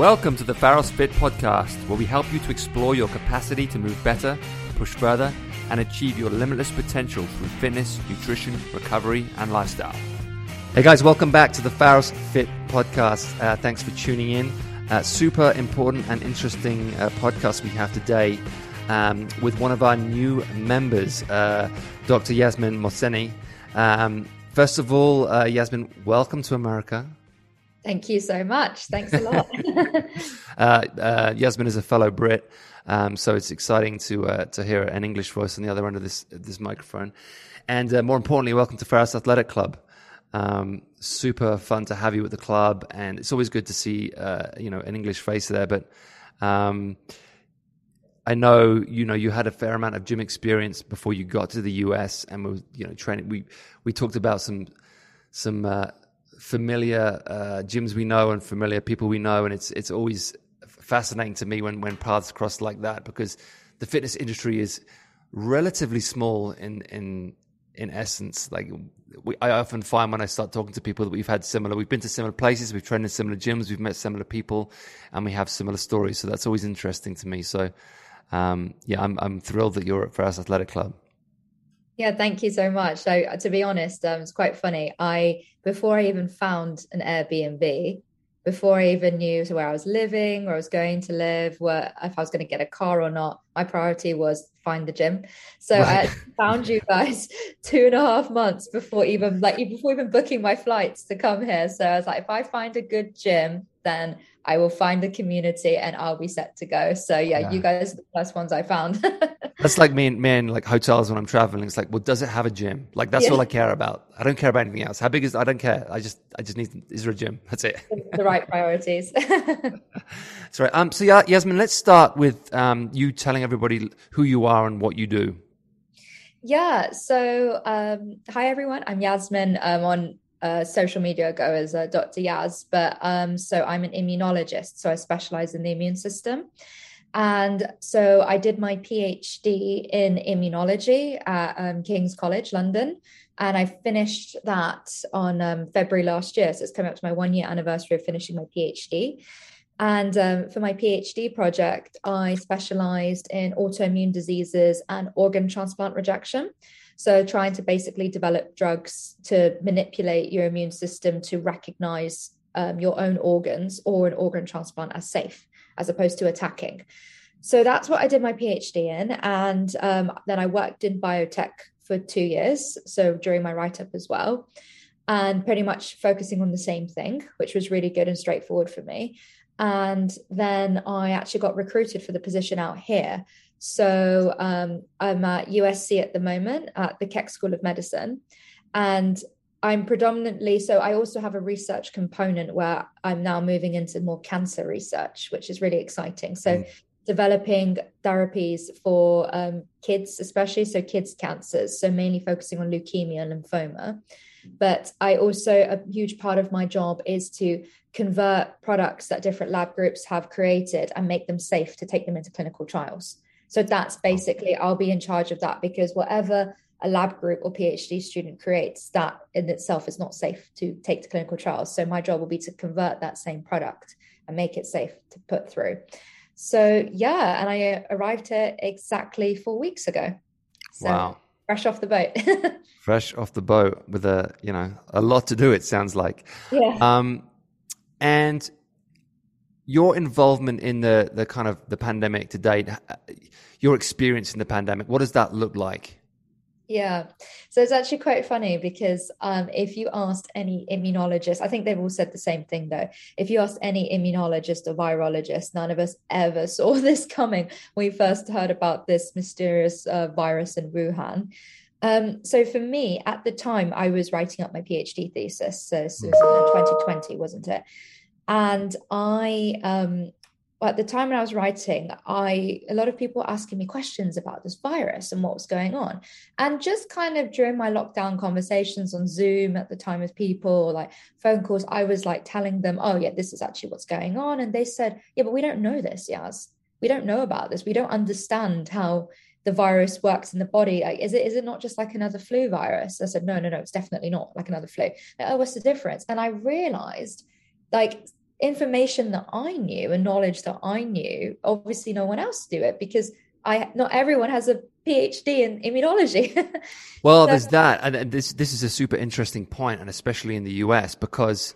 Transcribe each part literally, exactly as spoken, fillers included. Welcome to the Ferris Fit Podcast, where we help you to explore your capacity to move better, push further, and achieve your limitless potential through fitness, nutrition, recovery, and lifestyle. Hey guys, welcome back to the Ferris Fit Podcast. Uh, thanks for tuning in. Uh, super important and interesting uh, podcast we have today um, with one of our new members, uh, Doctor Yasmin Mohseni. Um, first of all, uh, Yasmin, welcome to America. Thank you so much. Thanks a lot. uh, uh, Yasmin is a fellow Brit, um, so it's exciting to uh, to hear an English voice on the other end of this this microphone. And uh, more importantly, welcome to Ferris Athletic Club. Um, super fun to have you at the club, and it's always good to see uh, you know an English face there. But um, I know you know you had a fair amount of gym experience before you got to the U S, and we were, you know training. We we talked about some some. Uh, familiar uh, gyms we know and familiar people we know, and it's it's always fascinating to me when when paths cross like that, because the fitness industry is relatively small in in in essence. Like we, I often find when I start talking to people that we've had similar, we've been to similar places, we've trained in similar gyms, we've met similar people, and we have similar stories. So that's always interesting to me. So um, yeah, I'm I'm thrilled that you're at Ferris Athletic Club. Yeah, thank you so much. So to be honest, um, it's quite funny. I, before I even found an Airbnb, before I even knew where I was living, where I was going to live, where, if I was going to get a car or not, my priority was find the gym. So right. I found you guys two and a half months before even like before even booking my flights to come here. So I was like, if I find a good gym, then I will find the community and I'll be set to go. So yeah, yeah. You guys are the first ones I found. That's like me and man, like hotels when I'm traveling. It's like, well, does it have a gym? Like that's yeah. all I care about. I don't care about anything else. How big is? I don't care. I just, I just need. Is there a gym? That's it. The right priorities. That's right. Um. So yeah, Yasmin, let's start with um you telling everybody who you are and what you do. Yeah. So um, hi everyone. I'm Yasmin. I'm on uh, social media. Go as uh, Doctor Yaz. But um, so I'm an immunologist. So I specialize in the immune system. And so I did my PhD in immunology at um, King's College London, and I finished that on um, February last year. So it's coming up to my one year anniversary of finishing my PhD. And um, for my PhD project, I specialized in autoimmune diseases and organ transplant rejection. So trying to basically develop drugs to manipulate your immune system to recognize um, your own organs or an organ transplant as safe, as opposed to attacking. So that's what I did my PhD in. And um, then I worked in biotech for two years. So during my write-up as well, and pretty much focusing on the same thing, which was really good and straightforward for me. And then I actually got recruited for the position out here. So um, I'm at U S C at the moment at the Keck School of Medicine. And I'm predominantly, so I also have a research component where I'm now moving into more cancer research, which is really exciting. So mm. developing therapies for um, kids, especially so kids' cancers, so mainly focusing on leukemia and lymphoma. But I also, a huge part of my job is to convert products that different lab groups have created and make them safe to take them into clinical trials. So that's basically, I'll be in charge of that, because whatever a lab group or PhD student creates, that in itself is not safe to take to clinical trials. So my job will be to convert that same product and make it safe to put through. So yeah, and I arrived here exactly four weeks ago. So wow. Fresh off the boat. Fresh off the boat with a, you know, a lot to do, it sounds like. Yeah. Um, and your involvement in the the kind of the pandemic to date, your experience in the pandemic, what does that look like? Yeah. So it's actually quite funny, because um, if you asked any immunologist, I think they've all said the same thing, though. If you asked any immunologist or virologist, none of us ever saw this coming when we first heard about this mysterious uh, virus in Wuhan. Um, so for me, at the time, I was writing up my PhD thesis. So this was twenty twenty, wasn't it? And I... Um, At the time when I was writing, I a lot of people were asking me questions about this virus and what was going on. And just kind of during my lockdown conversations on Zoom at the time with people, like phone calls, I was like telling them, oh, yeah, this is actually what's going on. And they said, yeah, but we don't know this, Yaz. We don't know about this. We don't understand how the virus works in the body. Like, is it is it not just like another flu virus? I said, no, no, no, it's definitely not like another flu. Like, oh, what's the difference? And I realized, like, information that I knew and knowledge that I knew, obviously no one else knew it because I not everyone has a PhD in immunology. Well, so, there's that. And this this is a super interesting point, and especially in the U S, because,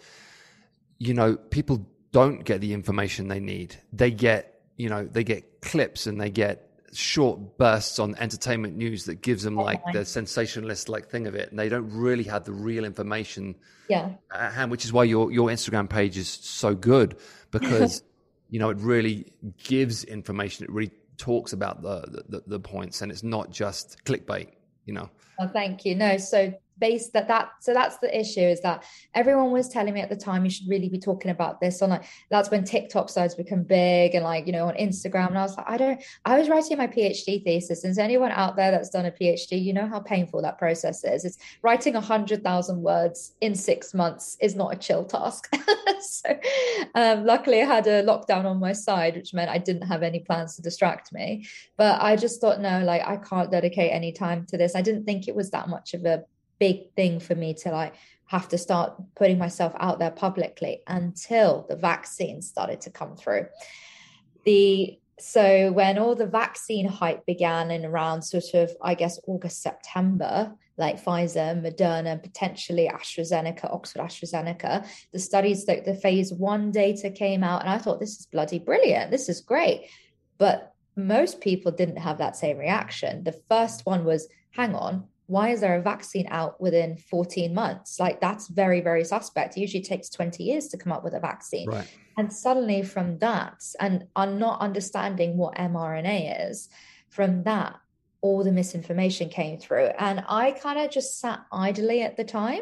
you know, people don't get the information they need. They get, you know, they get clips and they get short bursts on entertainment news that gives them like the sensationalist like thing of it, and they don't really have the real information yeah at hand, which is why your your Instagram page is so good, because you know, it really gives information, it really talks about the, the the points, and it's not just clickbait, you know. Oh, thank you. No, so based that that so that's the issue, is that everyone was telling me at the time, you should really be talking about this on, like, that's when TikTok starts become big, and like, you know, on Instagram. And I was like, I don't I was writing my PhD thesis, and so anyone out there that's done a PhD, you know how painful that process is. It's writing a hundred thousand words in six months is not a chill task. So um luckily I had a lockdown on my side, which meant I didn't have any plans to distract me, but I just thought, no, like, I can't dedicate any time to this. I didn't think it was that much of a big thing for me to like have to start putting myself out there publicly until the vaccine started to come through. The so when all the vaccine hype began in around sort of, I guess, August, September, like Pfizer, Moderna, potentially AstraZeneca, Oxford AstraZeneca, the studies, that the phase one data came out, and I thought, this is bloody brilliant, this is great. But most people didn't have that same reaction. The first one was, hang on, why is there a vaccine out within fourteen months? Like, that's very, very suspect. It usually takes twenty years to come up with a vaccine. Right. And suddenly from that, and I'm not understanding what mRNA is, from that, all the misinformation came through. And I kind of just sat idly at the time.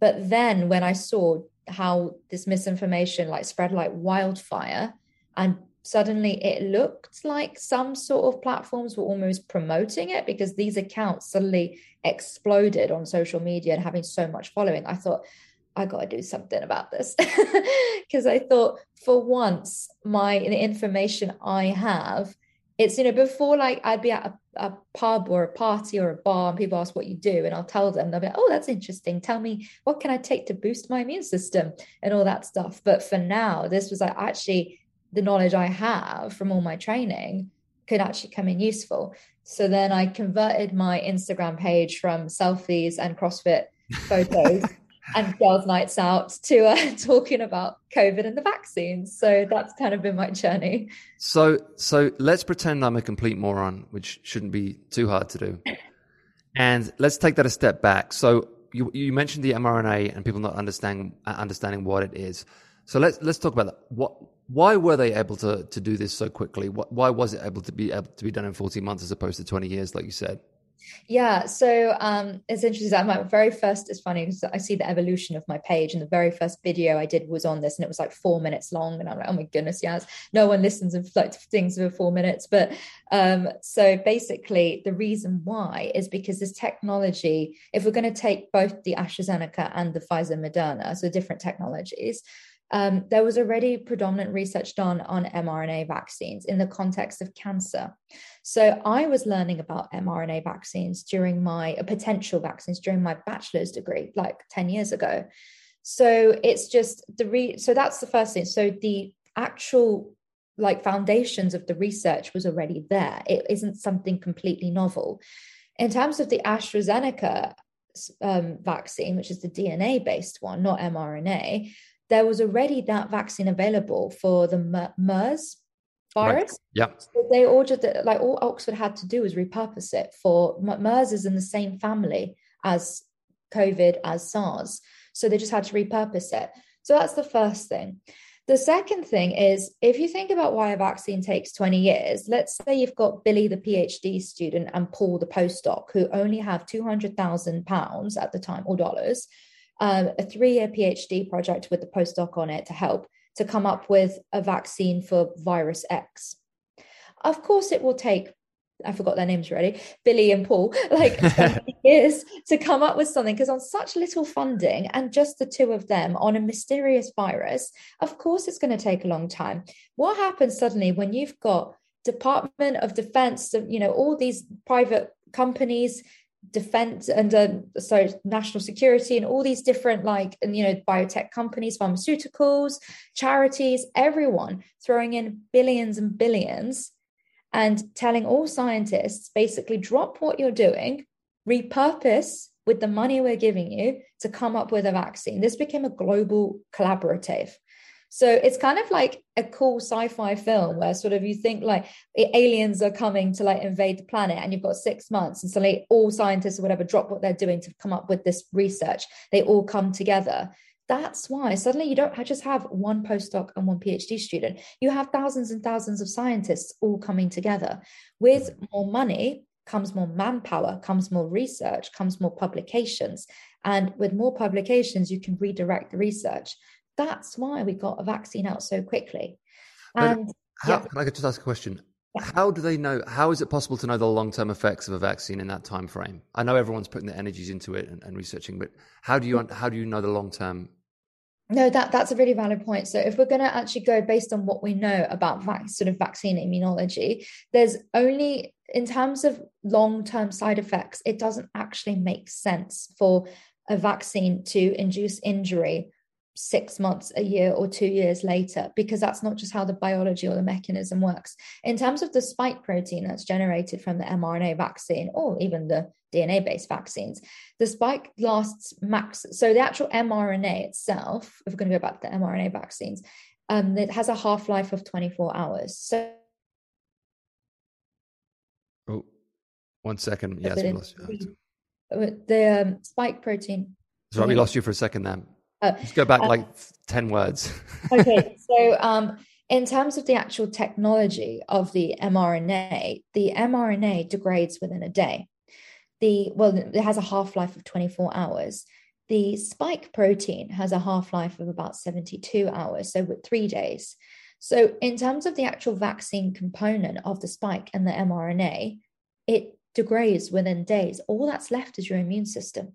But then when I saw how this misinformation like spread like wildfire, and suddenly it looked like some sort of platforms were almost promoting it, because these accounts suddenly exploded on social media and having so much following, I thought, I got to do something about this, because I thought, for once, my the information I have, it's, you know, before, like, I'd be at a, a pub or a party or a bar and people ask what you do, and I'll tell them, they'll be like, oh, that's interesting, tell me, what can I take to boost my immune system and all that stuff. But for now, this was like, actually, the knowledge I have from all my training could actually come in useful. So then I converted my Instagram page from selfies and CrossFit photos and girls' nights out to uh, talking about COVID and the vaccines. So that's kind of been my journey. So, so let's pretend I'm a complete moron, which shouldn't be too hard to do. And let's take that a step back. So you, you mentioned the mRNA and people not understanding understanding what it is. So let's let's talk about that. What Why were they able to, to do this so quickly? Why was it able to be able to be done in fourteen months as opposed to twenty years, like you said? Yeah, so um, it's interesting that my very first, it's funny because I see the evolution of my page, and the very first video I did was on this, and it was like four minutes long, and I'm like, oh my goodness, yes, no one listens and like things for four minutes. But um, so basically the reason why is because this technology, if we're going to take both the AstraZeneca and the Pfizer Moderna, so different technologies, Um, there was already predominant research done on mRNA vaccines in the context of cancer. So I was learning about mRNA vaccines during my uh, potential vaccines during my bachelor's degree, like ten years ago. So it's just the re- so that's the first thing. So the actual like foundations of the research was already there. It isn't something completely novel. In terms of the AstraZeneca um, vaccine, which is the D N A-based one, not mRNA, there was already that vaccine available for the MERS virus. Right. Yeah. So they ordered that, like, all Oxford had to do was repurpose it for MERS is in the same family as COVID, as SARS. So they just had to repurpose it. So that's the first thing. The second thing is, if you think about why a vaccine takes twenty years, let's say you've got Billy, the PhD student, and Paul, the postdoc, who only have two hundred thousand pounds at the time, or dollars, Um, a three-year PhD project with the postdoc on it to help to come up with a vaccine for virus X. Of course, it will take, I forgot their names already, Billy and Paul, like years to come up with something, because on such little funding and just the two of them on a mysterious virus, of course, it's going to take a long time. What happens suddenly when you've got Department of Defense, you know, all these private companies defense and uh, so national security and all these different, like, and, you know, biotech companies, pharmaceuticals, charities, everyone throwing in billions and billions and telling all scientists, basically drop what you're doing, repurpose with the money we're giving you to come up with a vaccine. This became a global collaborative. So it's kind of like a cool sci-fi film where sort of you think like aliens are coming to like invade the planet and you've got six months. And so like all scientists or whatever drop what they're doing to come up with this research. They all come together. That's why suddenly you don't just have one postdoc and one PhD student. You have thousands and thousands of scientists all coming together. With more money comes more manpower, comes more research, comes more publications. And with more publications, you can redirect the research. That's why we got a vaccine out so quickly. And how, yeah. Can I just ask a question? Yeah. How do they know? How is it possible to know the long-term effects of a vaccine in that time frame? I know everyone's putting their energies into it and, and researching, but how do you how do you know the long-term? No, that that's a really valid point. So if we're going to actually go based on what we know about vac- sort of vaccine immunology, there's only in terms of long-term side effects, it doesn't actually make sense for a vaccine to induce injury six months, a year or two years later, because that's not just how the biology or the mechanism works. In terms of the spike protein that's generated from the mRNA vaccine or even the D N A-based vaccines, the spike lasts max. So the actual mRNA itself, if we're going to go back to the mRNA vaccines, um, it has a half-life of twenty-four hours. So oh, one second. Yes, we lost you. The um, spike protein. Sorry, we lost you for a second then. Let's go back um, like ten words. Okay, so um, in terms of the actual technology of the mRNA, the mRNA degrades within a day. The well, it has a half-life of twenty-four hours. The spike protein has a half-life of about seventy-two hours, so with three days. So in terms of the actual vaccine component of the spike and the mRNA, it degrades within days. All that's left is your immune system.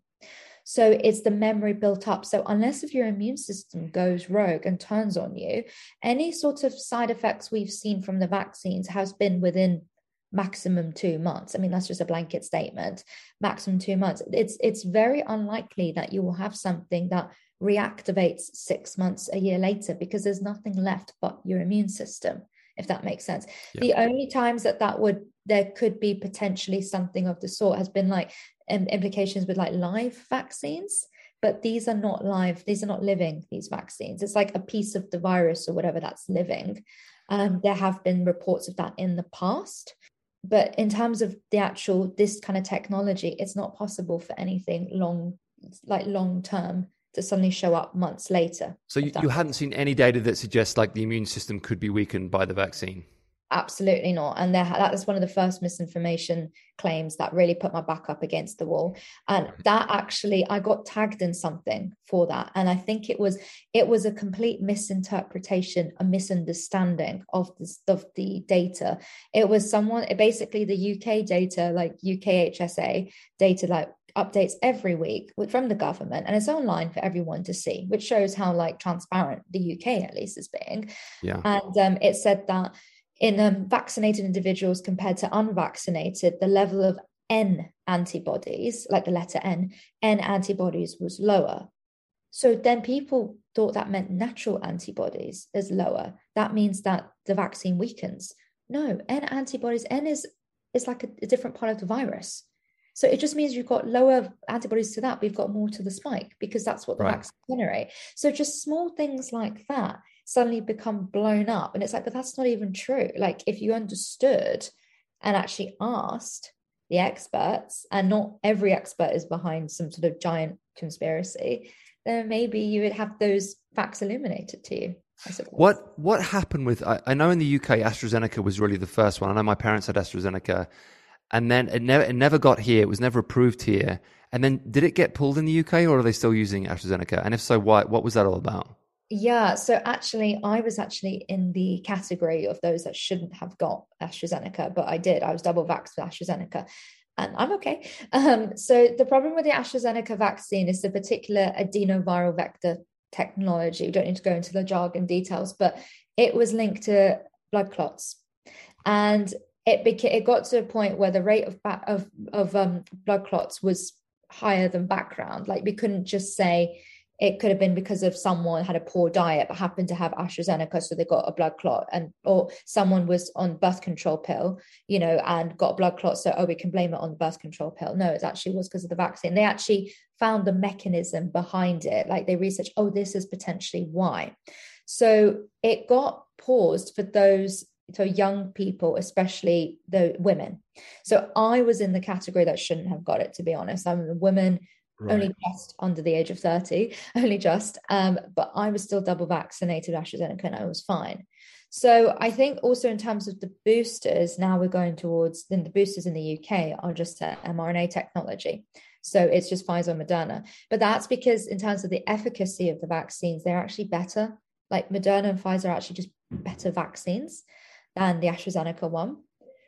So it's the memory built up. So unless if your immune system goes rogue and turns on you, any sort of side effects we've seen from the vaccines has been within maximum two months. I mean, that's just a blanket statement, maximum two months. It's, it's very unlikely that you will have something that reactivates six months, a year later, because there's nothing left but your immune system, if that makes sense. Yeah. The only times that that would, there could be potentially something of the sort has been like, implications with like live vaccines, but these are not live, these are not living, these vaccines. It's like a piece of the virus or whatever that's living. Um, there have been reports of that in the past, but in terms of the actual, this kind of technology, it's not possible for anything long, like long term to suddenly show up months later. So you, you hadn't seen any data that suggests like the immune system could be weakened by the vaccine? Absolutely not. And there, that was one of the first misinformation claims that really put my back up against the wall. And that actually, I got tagged in something for that. And I think it was, it was a complete misinterpretation, a misunderstanding of this, of the data. It was someone, basically the U K data, like U K H S A data, like updates every week from the government, and it's online for everyone to see, which shows how like transparent the U K at least is being. Yeah. And um, it said that in um, vaccinated individuals compared to unvaccinated, the level of N antibodies, like the letter N, N antibodies was lower. So then people thought that meant natural antibodies is lower. That means that the vaccine weakens. No, N antibodies, N is, is like a, a different part of the virus. So it just means you've got lower antibodies to that, but you've got more to the spike because that's what the right. vaccine generates. So just small things like that suddenly become blown up, and it's like, but that's not even true. Like if you understood and actually asked the experts, and not every expert is behind some sort of giant conspiracy, then maybe you would have those facts illuminated to you. What what happened with I, I know in the U K AstraZeneca was really the first one. I know my parents had AstraZeneca, and then it never it never got here. It was never approved here. And then did it get pulled in the U K, or are they still using AstraZeneca? And if so, why? What was that all about? Yeah, so actually, I was actually in the category of those that shouldn't have got AstraZeneca, but I did. I was double vaxxed with AstraZeneca, and I'm okay. Um, so the problem with the AstraZeneca vaccine is the particular adenoviral vector technology. We don't need to go into the jargon details, but it was linked to blood clots. And it beca- it got to a point where the rate of ba- of of um, blood clots was higher than background. Like, we couldn't just say it could have been because of someone had a poor diet but happened to have AstraZeneca, so they got a blood clot, and or someone was on birth control pill, you know, and got a blood clot, so oh, we can blame it on the birth control pill. No, it actually was because of the vaccine. They actually found the mechanism behind it. Like, they researched, oh, this is potentially why. So it got paused for those, so young people, especially the women. So I was in the category that shouldn't have got it, to be honest. I'm a woman, right, only just under the age of thirty, only just. Um, but I was still double vaccinated AstraZeneca and I was fine. So I think also in terms of the boosters, now we're going towards, then the boosters in the U K are just uh, mRNA technology. So it's just Pfizer and Moderna. But that's because in terms of the efficacy of the vaccines, they're actually better. Like, Moderna and Pfizer are actually just better vaccines than the AstraZeneca one.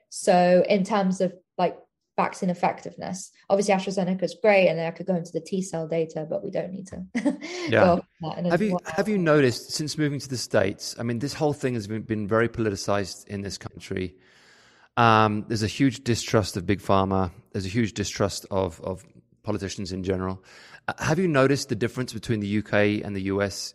So in terms of like vaccine effectiveness, obviously AstraZeneca is great, and I could go into the T cell data, but we don't need to. Yeah. Have you, have you noticed since moving to the States, I mean, this whole thing has been, been very politicized in this country. Um, there's a huge distrust of big pharma. There's a huge distrust of, of politicians in general. Uh, have you noticed the difference between the U K and the U S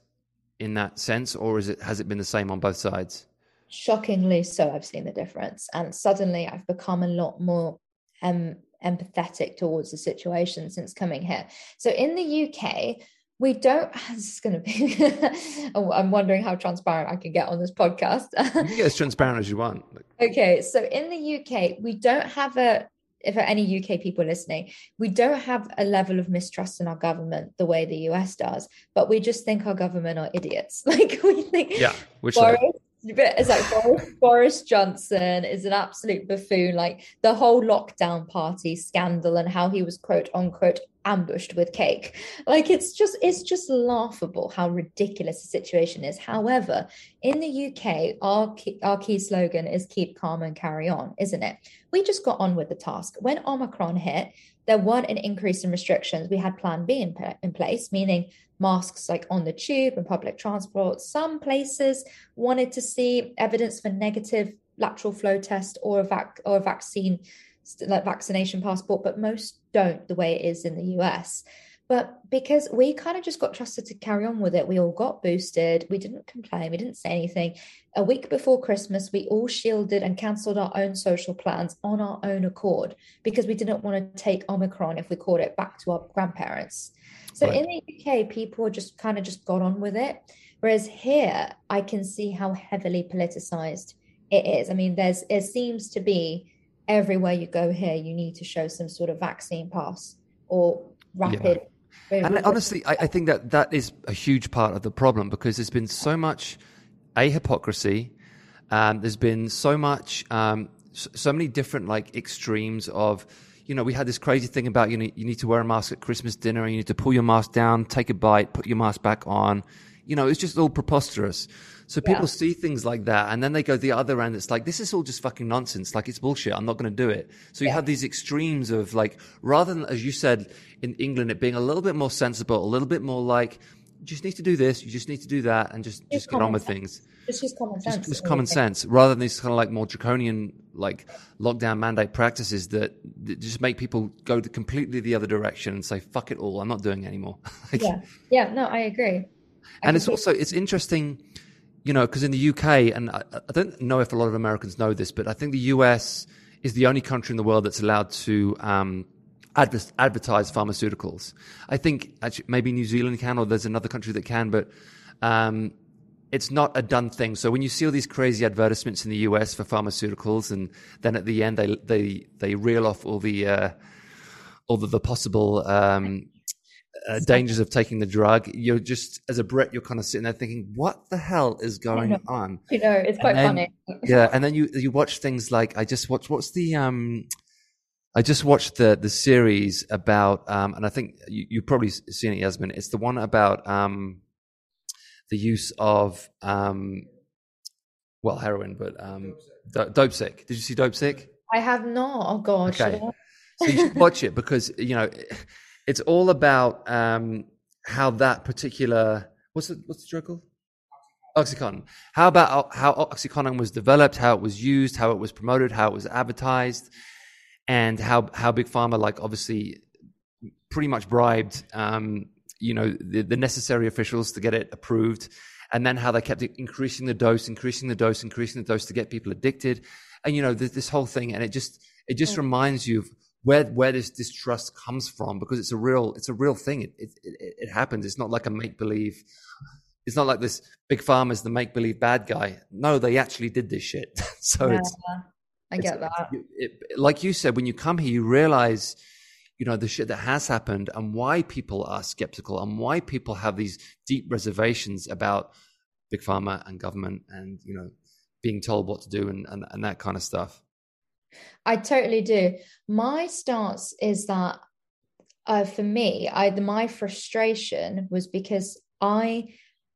in that sense, or is it, has it been the same on both sides? Shockingly so, I've seen the difference, and suddenly I've become a lot more um, empathetic towards the situation since coming here. So in the U K, we don't, this is going to be, oh, I'm wondering how transparent I can get on this podcast. You can get as transparent as you want. Okay, so in the U K, we don't have a, if any U K people listening, we don't have a level of mistrust in our government the way the U S does, but we just think our government are idiots. Like, we think, yeah, which Boris, it's like Boris, Boris Johnson is an absolute buffoon. Like, the whole lockdown party scandal and how he was quote unquote ambushed with cake. Like, it's just it's just laughable how ridiculous the situation is. However, in the U K, our key, our key slogan is keep calm and carry on, isn't it? We just got on with the task. When Omicron hit, there weren't an increase in restrictions. We had Plan B in, in place, meaning masks like on the tube and public transport. Some places wanted to see evidence for negative lateral flow test or a vac or a vaccine, like vaccination passport, but most don't the way it is in the U S. But because we kind of just got trusted to carry on with it, we all got boosted. We didn't complain. We didn't say anything. A week before Christmas, we all shielded and cancelled our own social plans on our own accord because we didn't want to take Omicron, if we caught it, back to our grandparents. So right. In the U K, people just kind of just got on with it. Whereas here, I can see how heavily politicized it is. I mean, there's it seems to be everywhere you go here, you need to show some sort of vaccine pass or rapid. Yeah. And honestly, I, I think that that is a huge part of the problem, because there's been so much a hypocrisy. Um, there's been so much, um, so, so many different like extremes of, you know, we had this crazy thing about, you know, you need to wear a mask at Christmas dinner, and you need to pull your mask down, take a bite, put your mask back on. You know, it's just all preposterous. So people yeah. see things like that, and then they go the other end. It's like, this is all just fucking nonsense. Like, it's bullshit. I'm not going to do it. So you yeah. have these extremes of like, rather than, as you said, in England, it being a little bit more sensible, a little bit more like, you just need to do this, you just need to do that, and just, just, just get on with sense. Things. It's just common sense. Just, just common sense, rather than these kind of like more draconian, like lockdown mandate practices that, that just make people go the, completely the other direction and say, fuck it all, I'm not doing it anymore. like, yeah. Yeah, no, I agree. I and it's also, it's interesting, you know, because in the U K, and I, I don't know if a lot of Americans know this, but I think the U S is the only country in the world that's allowed to um, adver- advertise pharmaceuticals. I think actually maybe New Zealand can, or there's another country that can, but um, it's not a done thing. So when you see all these crazy advertisements in the U S for pharmaceuticals, and then at the end they they, they reel off all the uh, all the, the possible Um, Uh, dangers of taking the drug, you're just, as a Brit, you're kind of sitting there thinking, what the hell is going you know, on? You know, it's quite then, funny. Yeah, and then you you watch things like, I just watched, what's the, um, I just watched the the series about, um, and I think you, you've probably seen it, Yasmin, it's the one about um, the use of, um, well, heroin, but um, do- Dope Sick. Did you see Dope Sick? I have not, oh God. Okay. So you should watch it, because, you know, it's all about um, how that particular, what's the, what's the drug called? Oxycontin. How about how Oxycontin was developed, how it was used, how it was promoted, how it was advertised, and how, how Big Pharma, like, obviously pretty much bribed, um, you know, the, the necessary officials to get it approved. And then how they kept increasing the dose, increasing the dose, increasing the dose to get people addicted. And, you know, this, this whole thing. And it just, it just mm. reminds you of where, where this distrust comes from, because it's a real, it's a real thing. It, it, it, it happens. It's not like a make believe. It's not like this Big Pharma's the make believe bad guy. No, they actually did this shit. So yeah, it's, I get it's, that. It, it, like you said, when you come here, you realize, you know, the shit that has happened and why people are skeptical and why people have these deep reservations about Big Pharma and government and, you know, being told what to do and, and, and that kind of stuff. I totally do. My stance is that uh, for me, I, my frustration was because I,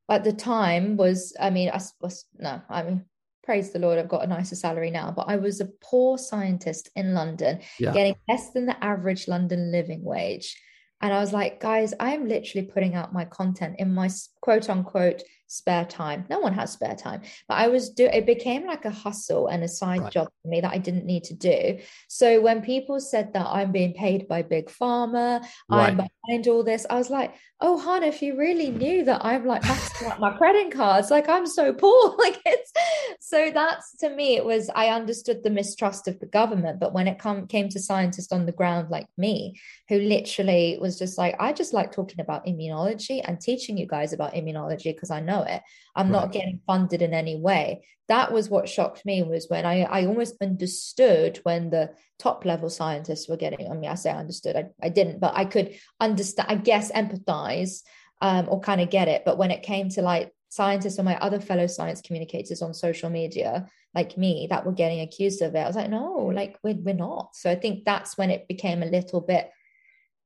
at the time was, I mean, I was, no, I mean, praise the Lord, I've got a nicer salary now, but I was a poor scientist in London, yeah. getting less than the average London living wage. And I was like, guys, I am literally putting out my content in my quote unquote spare time. No one has spare time, but I was do. It became like a hustle and a side right. job for me that I didn't need to do. So when people said that I'm being paid by Big Pharma, right. I'm behind all this, I was like, oh, hon, if you really knew that I'm like maxing out my credit cards, like I'm so poor, like it's. So that's, to me, it was, I understood the mistrust of the government, but when it come, came to scientists on the ground like me, who literally was just like, I just like talking about immunology and teaching you guys about immunology because I know it. I'm right. not getting funded in any way. That was what shocked me, was when I, I almost understood when the top level scientists were getting, I mean, I say I understood, I, I didn't, but I could understand, I guess, empathize um, or kind of get it. But when it came to like scientists and my other fellow science communicators on social media, like me, that were getting accused of it, I was like, no, like we're, we're not. So I think that's when it became a little bit,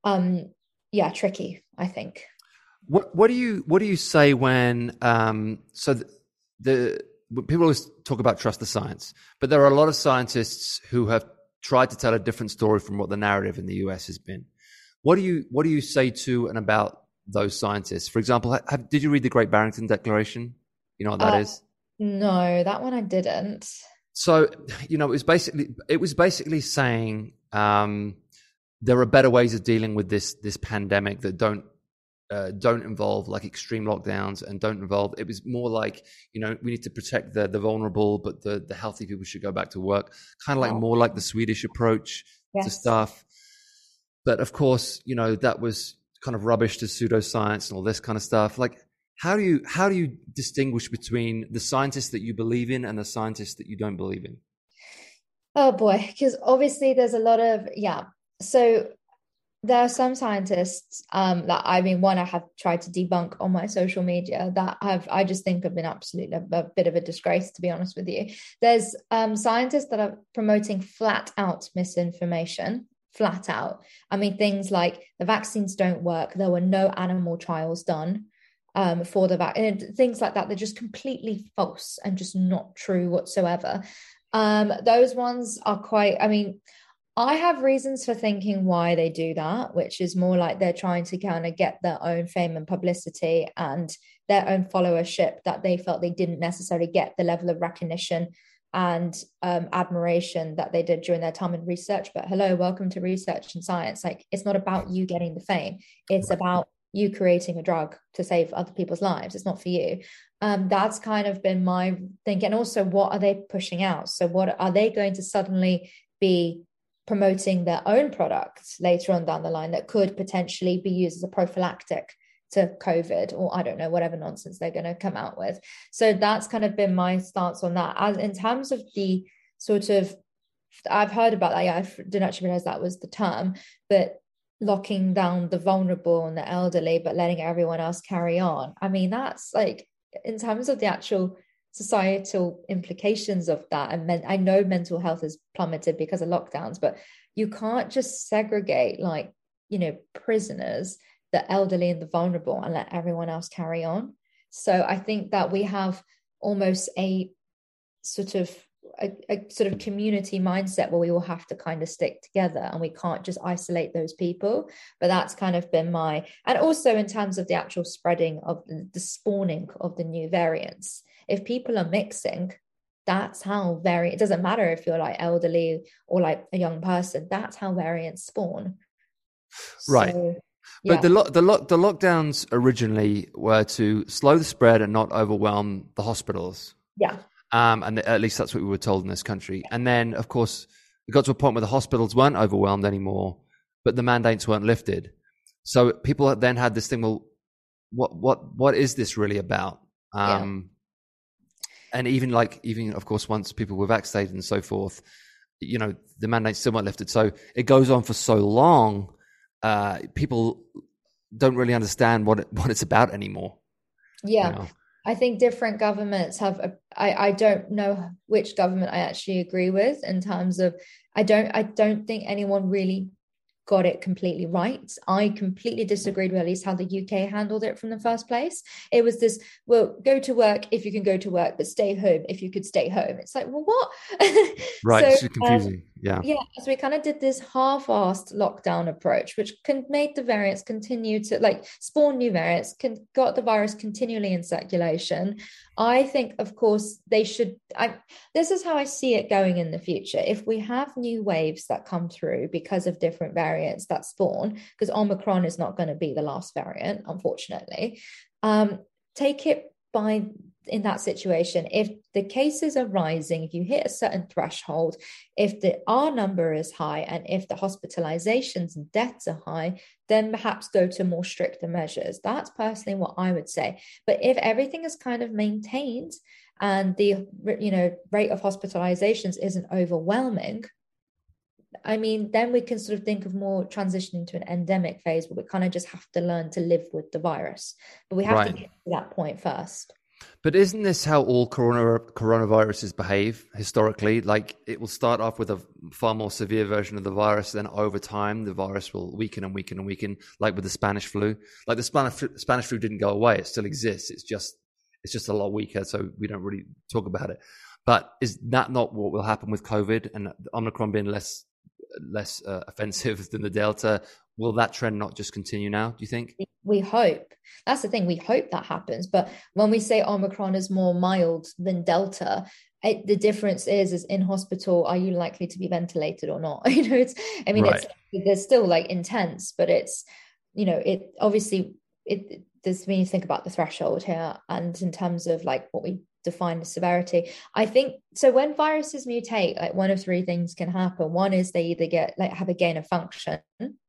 um, yeah, tricky, I think. What, what do you, what do you say when, um, so the, the, people always talk about trust the science, but there are a lot of scientists who have tried to tell a different story from what the narrative in the U S has been. What do you, what do you say to and about those scientists? For example, have, did you read the Great Barrington Declaration? You know what that uh, is? No, that one I didn't. So, you know, it was basically, it was basically saying, um, there are better ways of dealing with this, this pandemic that don't, Uh, don't involve like extreme lockdowns and don't involve, it was more like, you know, we need to protect the the vulnerable, but the, the healthy people should go back to work. Kind of like wow. more like the Swedish approach yes. to stuff. But of course, you know, that was kind of rubbish to pseudoscience and all this kind of stuff. Like, how do you, how do you distinguish between the scientists that you believe in and the scientists that you don't believe in? Oh boy, because obviously there's a lot of, yeah. So there are some scientists um, that, I mean, one I have tried to debunk on my social media that I've, I just think have been absolutely a, a bit of a disgrace, to be honest with you. There's um, scientists that are promoting flat out misinformation, flat out. I mean, things like the vaccines don't work. There were no animal trials done um, for the vaccine, things like that. They're just completely false and just not true whatsoever. Um, those ones are quite, I mean, I have reasons for thinking why they do that, which is more like they're trying to kind of get their own fame and publicity and their own followership, that they felt they didn't necessarily get the level of recognition and um, admiration that they did during their time in research. But hello, welcome to research and science. Like, it's not about you getting the fame. It's about you creating a drug to save other people's lives. It's not for you. Um, that's kind of been my thinking. And also, what are they pushing out? So what are they going to suddenly be promoting their own products later on down the line that could potentially be used as a prophylactic to COVID, or I don't know, whatever nonsense they're going to come out with? So that's kind of been my stance on that. As in terms of the sort of, I've heard about that. Yeah, I didn't actually realize that was the term, but locking down the vulnerable and the elderly, but letting everyone else carry on. I mean, that's like, in terms of the actual societal implications of that, and men- I know mental health has plummeted because of lockdowns, but you can't just segregate, like, you know, prisoners, the elderly and the vulnerable, and let everyone else carry on. So I think that we have almost a sort of a, a sort of community mindset where we all have to kind of stick together, and we can't just isolate those people. But that's kind of been my, and also in terms of the actual spreading of the spawning of the new variants, if people are mixing, that's how variant, it doesn't matter if you're like elderly or like a young person, that's how variants spawn. Right. So, but yeah. the, lo- the, lo- the lockdowns originally were to slow the spread and not overwhelm the hospitals. Yeah. Um, and at least that's what we were told in this country. And then, of course, it got to a point where the hospitals weren't overwhelmed anymore, but the mandates weren't lifted. So people then had this thing, well, what what what is this really about? Um, yeah. And even like, even of course, once people were vaccinated and so forth, you know, the mandates still weren't lifted. So it goes on for so long, uh, people don't really understand what it, what it's about anymore. Yeah. You know? I think different governments have, a, I, I don't know which government I actually agree with in terms of, I don't, I don't think anyone really got it completely right. I completely disagreed with at least how the U K handled it from the first place. It was this, well, go to work if you can go to work, but stay home if you could stay home. It's like, well, what? Right, so, it's just confusing, um, yeah. Yeah, so we kind of did this half-assed lockdown approach, which can, made the variants continue to, like, spawn new variants, can, got the virus continually in circulation. I think, of course, they should, I, this is how I see it going in the future. If we have new waves that come through because of different variants that spawn, because Omicron is not going to be the last variant, unfortunately, um, take it by, in that situation, if the cases are rising, if you hit a certain threshold, if the R number is high, and if the hospitalizations and deaths are high, then perhaps go to more stricter measures. That's personally what I would say. But if everything is kind of maintained and the, you know, rate of hospitalizations isn't overwhelming, I mean, then we can sort of think of more transitioning to an endemic phase where we kind of just have to learn to live with the virus. But we have right. to get to that point first. But isn't this how all corona, coronaviruses behave historically? Like, it will start off with a far more severe version of the virus. Then over time, the virus will weaken and weaken and weaken, like with the Spanish flu. Like the Spanish, Spanish flu didn't go away. It still exists. It's just it's just a lot weaker. So we don't really talk about it. But is that not what will happen with COVID and Omicron being less less uh, offensive than the Delta? Will that trend not just continue now, do you think? We hope. That's the thing. We hope that happens. But when we say Omicron is more mild than Delta, it, the difference is, is in hospital, are you likely to be ventilated or not? You know, it's, I mean, right. it's, they're still like intense, but it's, you know, it obviously, it, there's, when you think about the threshold here and in terms of like what we define as severity, I think, so when viruses mutate, like one of three things can happen. One is they either get, like, have a gain of function.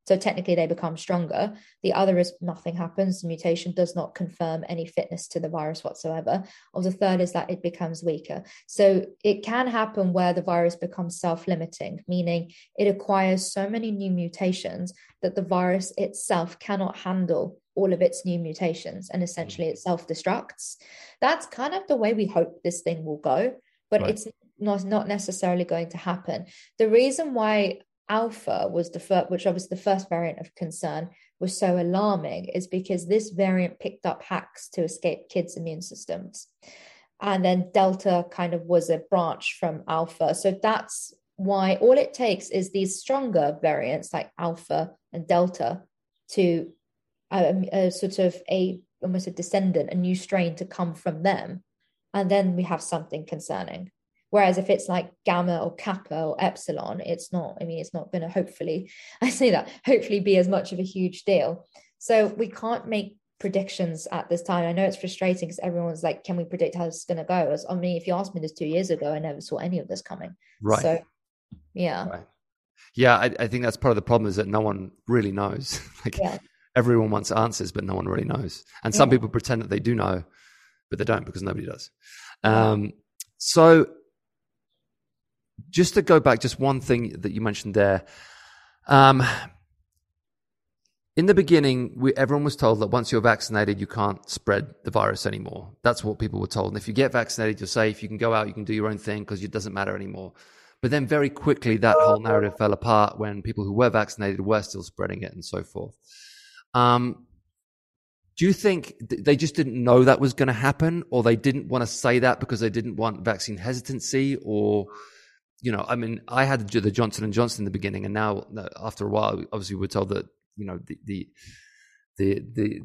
So technically they become stronger. The other is nothing happens. The mutation does not confirm any fitness to the virus whatsoever. Or the third is that it becomes weaker. So it can happen where the virus becomes self-limiting, meaning it acquires so many new mutations that the virus itself cannot handle all of its new mutations and essentially it self-destructs. That's kind of the way we hope this thing will go, but right. it's not, not necessarily going to happen. The reason why Alpha was the first, which obviously the first variant of concern, was so alarming is because this variant picked up hacks to escape kids' immune systems. And then Delta kind of was a branch from Alpha. So that's why all it takes is these stronger variants like Alpha and Delta to a, a sort of a, almost a descendant, a new strain to come from them. And then we have something concerning. Whereas if it's like gamma or kappa or epsilon, it's not, I mean, it's not going to hopefully, I say that, hopefully be as much of a huge deal. So we can't make predictions at this time. I know it's frustrating because everyone's like, can we predict how it's going to go? I mean, if you asked me this two years ago, I never saw any of this coming. Right. So, yeah. Right. Yeah, I, I think that's part of the problem is that no one really knows. like yeah. Everyone wants answers, but no one really knows. And some yeah. people pretend that they do know, but they don't because nobody does. Um, so... Just to go back, just one thing that you mentioned there. Um, in the beginning, we, everyone was told that once you're vaccinated, you can't spread the virus anymore. That's what people were told. And if you get vaccinated, you're safe. You can go out, you can do your own thing because it doesn't matter anymore. But then very quickly, that whole narrative fell apart when people who were vaccinated were still spreading it and so forth. Um, do you think th- they just didn't know that was going to happen, or they didn't want to say that because they didn't want vaccine hesitancy, or... You know, I mean, I had the Johnson and Johnson in the beginning, and now after a while, obviously, we're told that you know the the the, the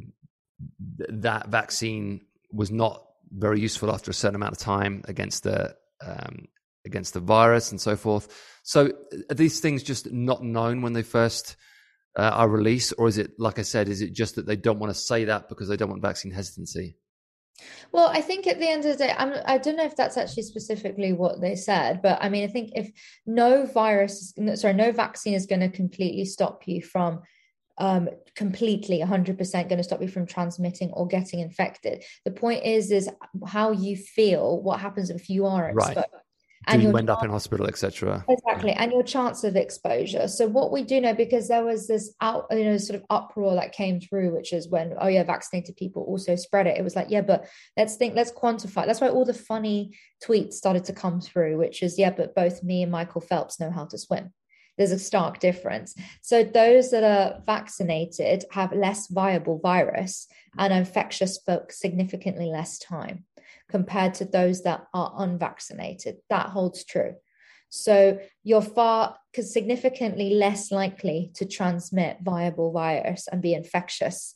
that vaccine was not very useful after a certain amount of time against the um, against the virus and so forth. So are these things just not known when they first uh, are released? Or is it, like I said, is it just that they don't want to say that because they don't want vaccine hesitancy? Well, I think at the end of the day, I'm, I don't know if that's actually specifically what they said, but I mean, I think if no virus, sorry, no vaccine is going to completely stop you from um, completely one hundred percent going to stop you from transmitting or getting infected. The point is, is how you feel, what happens if you are exposed. Right. Do and you end chance, up in hospital, et cetera. Exactly, yeah. And your chance of exposure. So what we do know, because there was this out, you know, sort of uproar that came through, which is when, oh yeah, vaccinated people also spread it. It was like, yeah, but let's think, let's quantify. That's why all the funny tweets started to come through, which is, yeah, but both me and Michael Phelps know how to swim. There's a stark difference. So those that are vaccinated have less viable virus and infectious for significantly less time compared to those that are unvaccinated. That holds true. So you're far significantly less likely to transmit viable virus and be infectious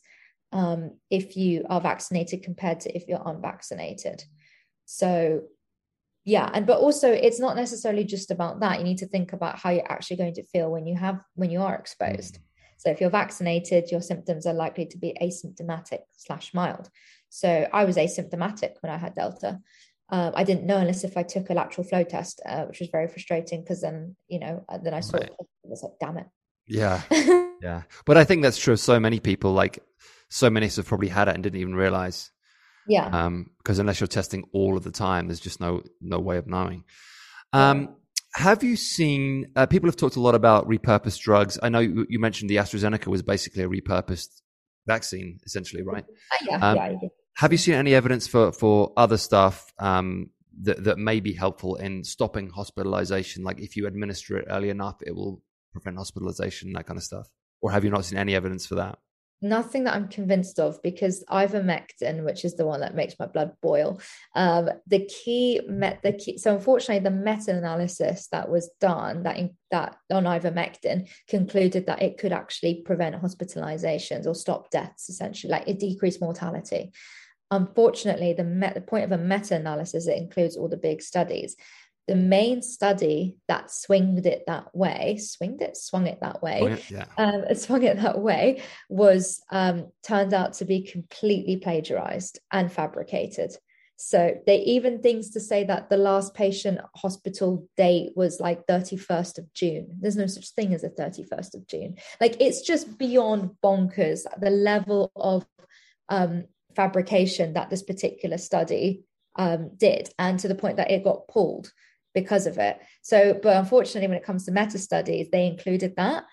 um, if you are vaccinated compared to if you're unvaccinated. So yeah, and but also it's not necessarily just about that. You need to think about how you're actually going to feel when you have when you are exposed. So if you're vaccinated, your symptoms are likely to be asymptomatic slash mild. So I was asymptomatic when I had Delta. Um, I didn't know unless if I took a lateral flow test, uh, which was very frustrating because then, you know, then I saw right. it and I was like, damn it. Yeah. yeah. But I think that's true of so many people, like so many have probably had it and didn't even realize. Yeah. Um, because unless you're testing all of the time, there's just no, no way of knowing. Um, Have you seen, uh, people have talked a lot about repurposed drugs. I know you, you mentioned the AstraZeneca was basically a repurposed vaccine, essentially, right? Yeah, um, yeah, yeah. Have you seen any evidence for, for other stuff um, that, that may be helpful in stopping hospitalization? Like if you administer it early enough, it will prevent hospitalization, that kind of stuff. Or have you not seen any evidence for that? Nothing that I'm convinced of, because ivermectin, which is the one that makes my blood boil, um, the key met the key. So unfortunately, the meta-analysis that was done that in, that on ivermectin concluded that it could actually prevent hospitalizations or stop deaths, essentially, like it decreased mortality. Unfortunately, the met, the point of a meta-analysis, it includes all the big studies. The main study that swinged it that way, swinged it, swung it that way, oh, yeah. um, swung it that way, was um, turned out to be completely plagiarized and fabricated. So they even things to say that the last patient hospital date was like thirty-first of June. There's no such thing as a thirty-first of June. Like it's just beyond bonkers, the level of um, fabrication that this particular study um, did, and to the point that it got pulled because of it. So, but unfortunately, when it comes to meta studies, they included that.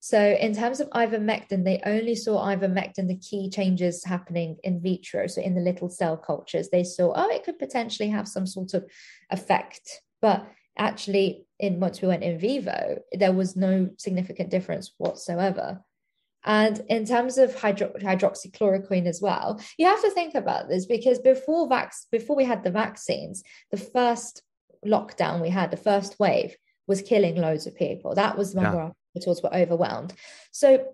So in terms of ivermectin, they only saw ivermectin, the key changes happening in vitro. So in the little cell cultures, they saw, oh, it could potentially have some sort of effect. But actually, in once we went in vivo, there was no significant difference whatsoever. And in terms of hydro- hydroxychloroquine as well, you have to think about this, because before vac- before we had the vaccines, the first lockdown we had, the first wave, was killing loads of people. That was when yeah. our hospitals were overwhelmed. So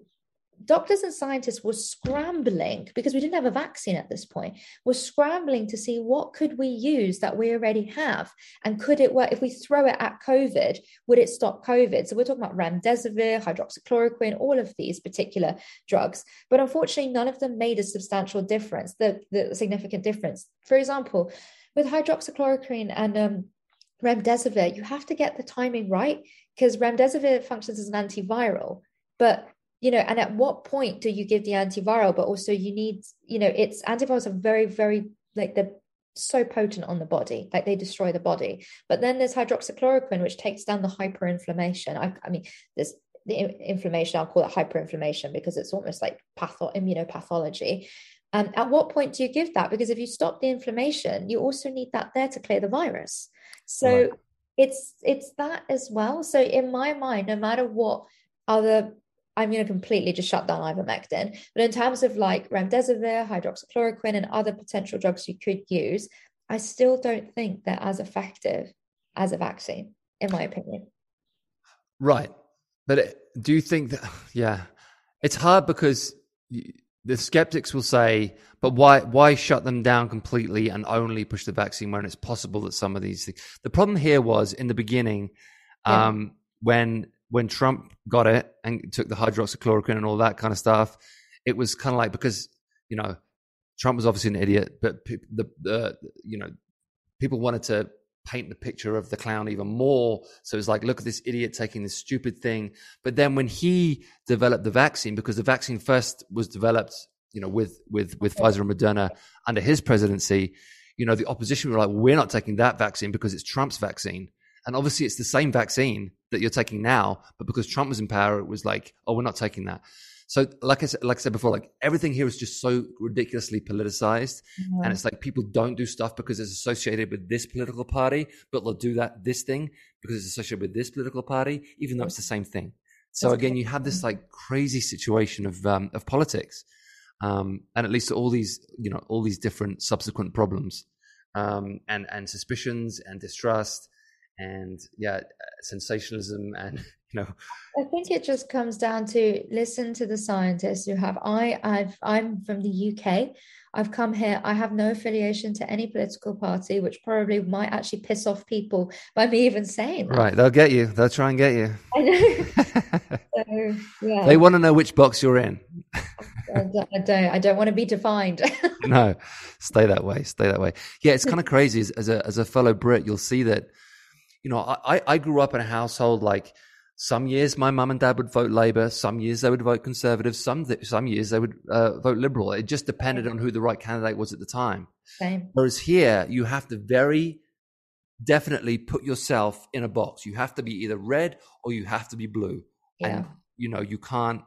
doctors and scientists were scrambling, because we didn't have a vaccine at this point, were scrambling to see what could we use that we already have, and could it work? If we throw it at COVID, would it stop COVID? So we're talking about remdesivir, hydroxychloroquine, all of these particular drugs, but unfortunately none of them made a substantial difference, the, the significant difference. For example, with hydroxychloroquine and um, remdesivir, you have to get the timing right, because remdesivir functions as an antiviral, but you know, and at what point do you give the antiviral? But also you need, you know, it's antivirals are very, very, like they're so potent on the body, like they destroy the body. But then there's hydroxychloroquine, which takes down the hyperinflammation. I, I mean, there's the inflammation, I'll call it hyperinflammation because it's almost like patho, immunopathology. Um, at what point do you give that? Because if you stop the inflammation, you also need that there to clear the virus. So right. it's it's that as well. So in my mind, no matter what other, I'm going to completely just shut down ivermectin. But in terms of like remdesivir, hydroxychloroquine, and other potential drugs you could use, I still don't think they're as effective as a vaccine, in my opinion. Right. But it, do you think that, yeah, it's hard because you, the skeptics will say, but why why shut them down completely and only push the vaccine when it's possible that some of these things? The problem here was in the beginning, yeah. um, when when Trump got it and took the hydroxychloroquine and all that kind of stuff, it was kind of like, because, you know, Trump was obviously an idiot, but pe- the, the you know, people wanted to paint the picture of the clown even more. So it's like, look at this idiot taking this stupid thing. But then when he developed the vaccine, because the vaccine first was developed, you know, with, with, with Pfizer and Moderna under his presidency, you know, the opposition were like, well, we're not taking that vaccine because it's Trump's vaccine. And obviously it's the same vaccine that you're taking now, but because Trump was in power, it was like, oh, we're not taking that. So like I said, like I said before, like everything here is just so ridiculously politicized, mm-hmm. and it's like people don't do stuff because it's associated with this political party, but they'll do that this thing because it's associated with this political party, even though it's the same thing. So That's again, you have this like crazy situation of um, of politics, um, and at least all these you know all these different subsequent problems, um, and and suspicions and distrust, and yeah, sensationalism and. No. I think it just comes down to listen to the scientists you have. I, I've, I'm from the U K. I've come here. I have no affiliation to any political party, which probably might actually piss off people by me even saying that. Right. They'll get you. They'll try and get you. I know. So, yeah. They want to know which box you're in. I don't, I don't. I don't want to be defined. No. Stay that way. Stay that way. Yeah. It's kind of crazy. As a, as a fellow Brit, you'll see that, you know, I, I grew up in a household like, some years my mum and dad would vote Labour. Some years they would vote Conservative. Some th- some years they would uh, vote Liberal. It just depended on who the right candidate was at the time. Same. Whereas here, you have to very definitely put yourself in a box. You have to be either red or you have to be blue. Yeah. And you know you can't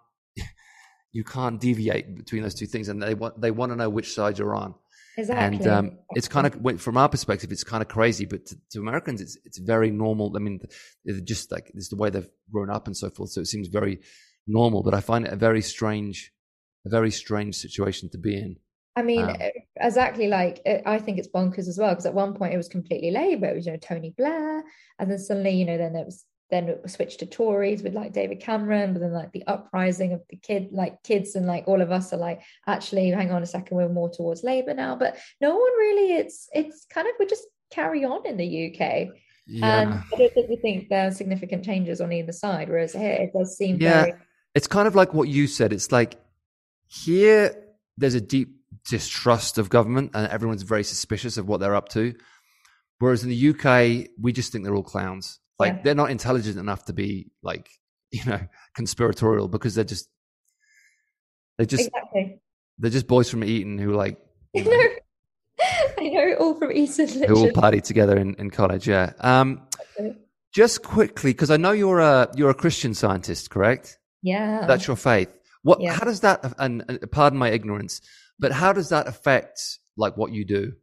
you can't deviate between those two things. And they want they want to know which side you're on. Exactly. And um, it's kind of, from our perspective, it's kind of crazy, but to, to Americans, it's it's very normal. I mean, just like it's the way they've grown up and so forth, so it seems very normal. But I find it a very strange, a very strange situation to be in. I mean, um, exactly. Like it, I think it's bonkers as well, because at one point it was completely Labour, it was you know Tony Blair, and then suddenly you know then it was then it was switched to Tories with like David Cameron, but then like the uprising of the kid, like kids and like all of us are like, actually, hang on a second, we're more towards Labour now, but no one really, it's, it's kind of, we just carry on in the U K. Yeah. And I don't think we think there are significant changes on either side, whereas here it does seem yeah. very. It's kind of like what you said. It's like here there's a deep distrust of government and everyone's very suspicious of what they're up to. Whereas in the U K, we just think they're all clowns. Like yeah. they're not intelligent enough to be like, you know, conspiratorial because they're just, they're just, exactly. they're just boys from Eton who like, you know, I know all from Eton. Literally. Who all party together in, in college. Yeah. Um, okay. Just quickly, because I know you're a, you're a Christian scientist, correct? Yeah. That's your faith. What, yeah. how does that, and, and pardon my ignorance, but how does that affect like what you do?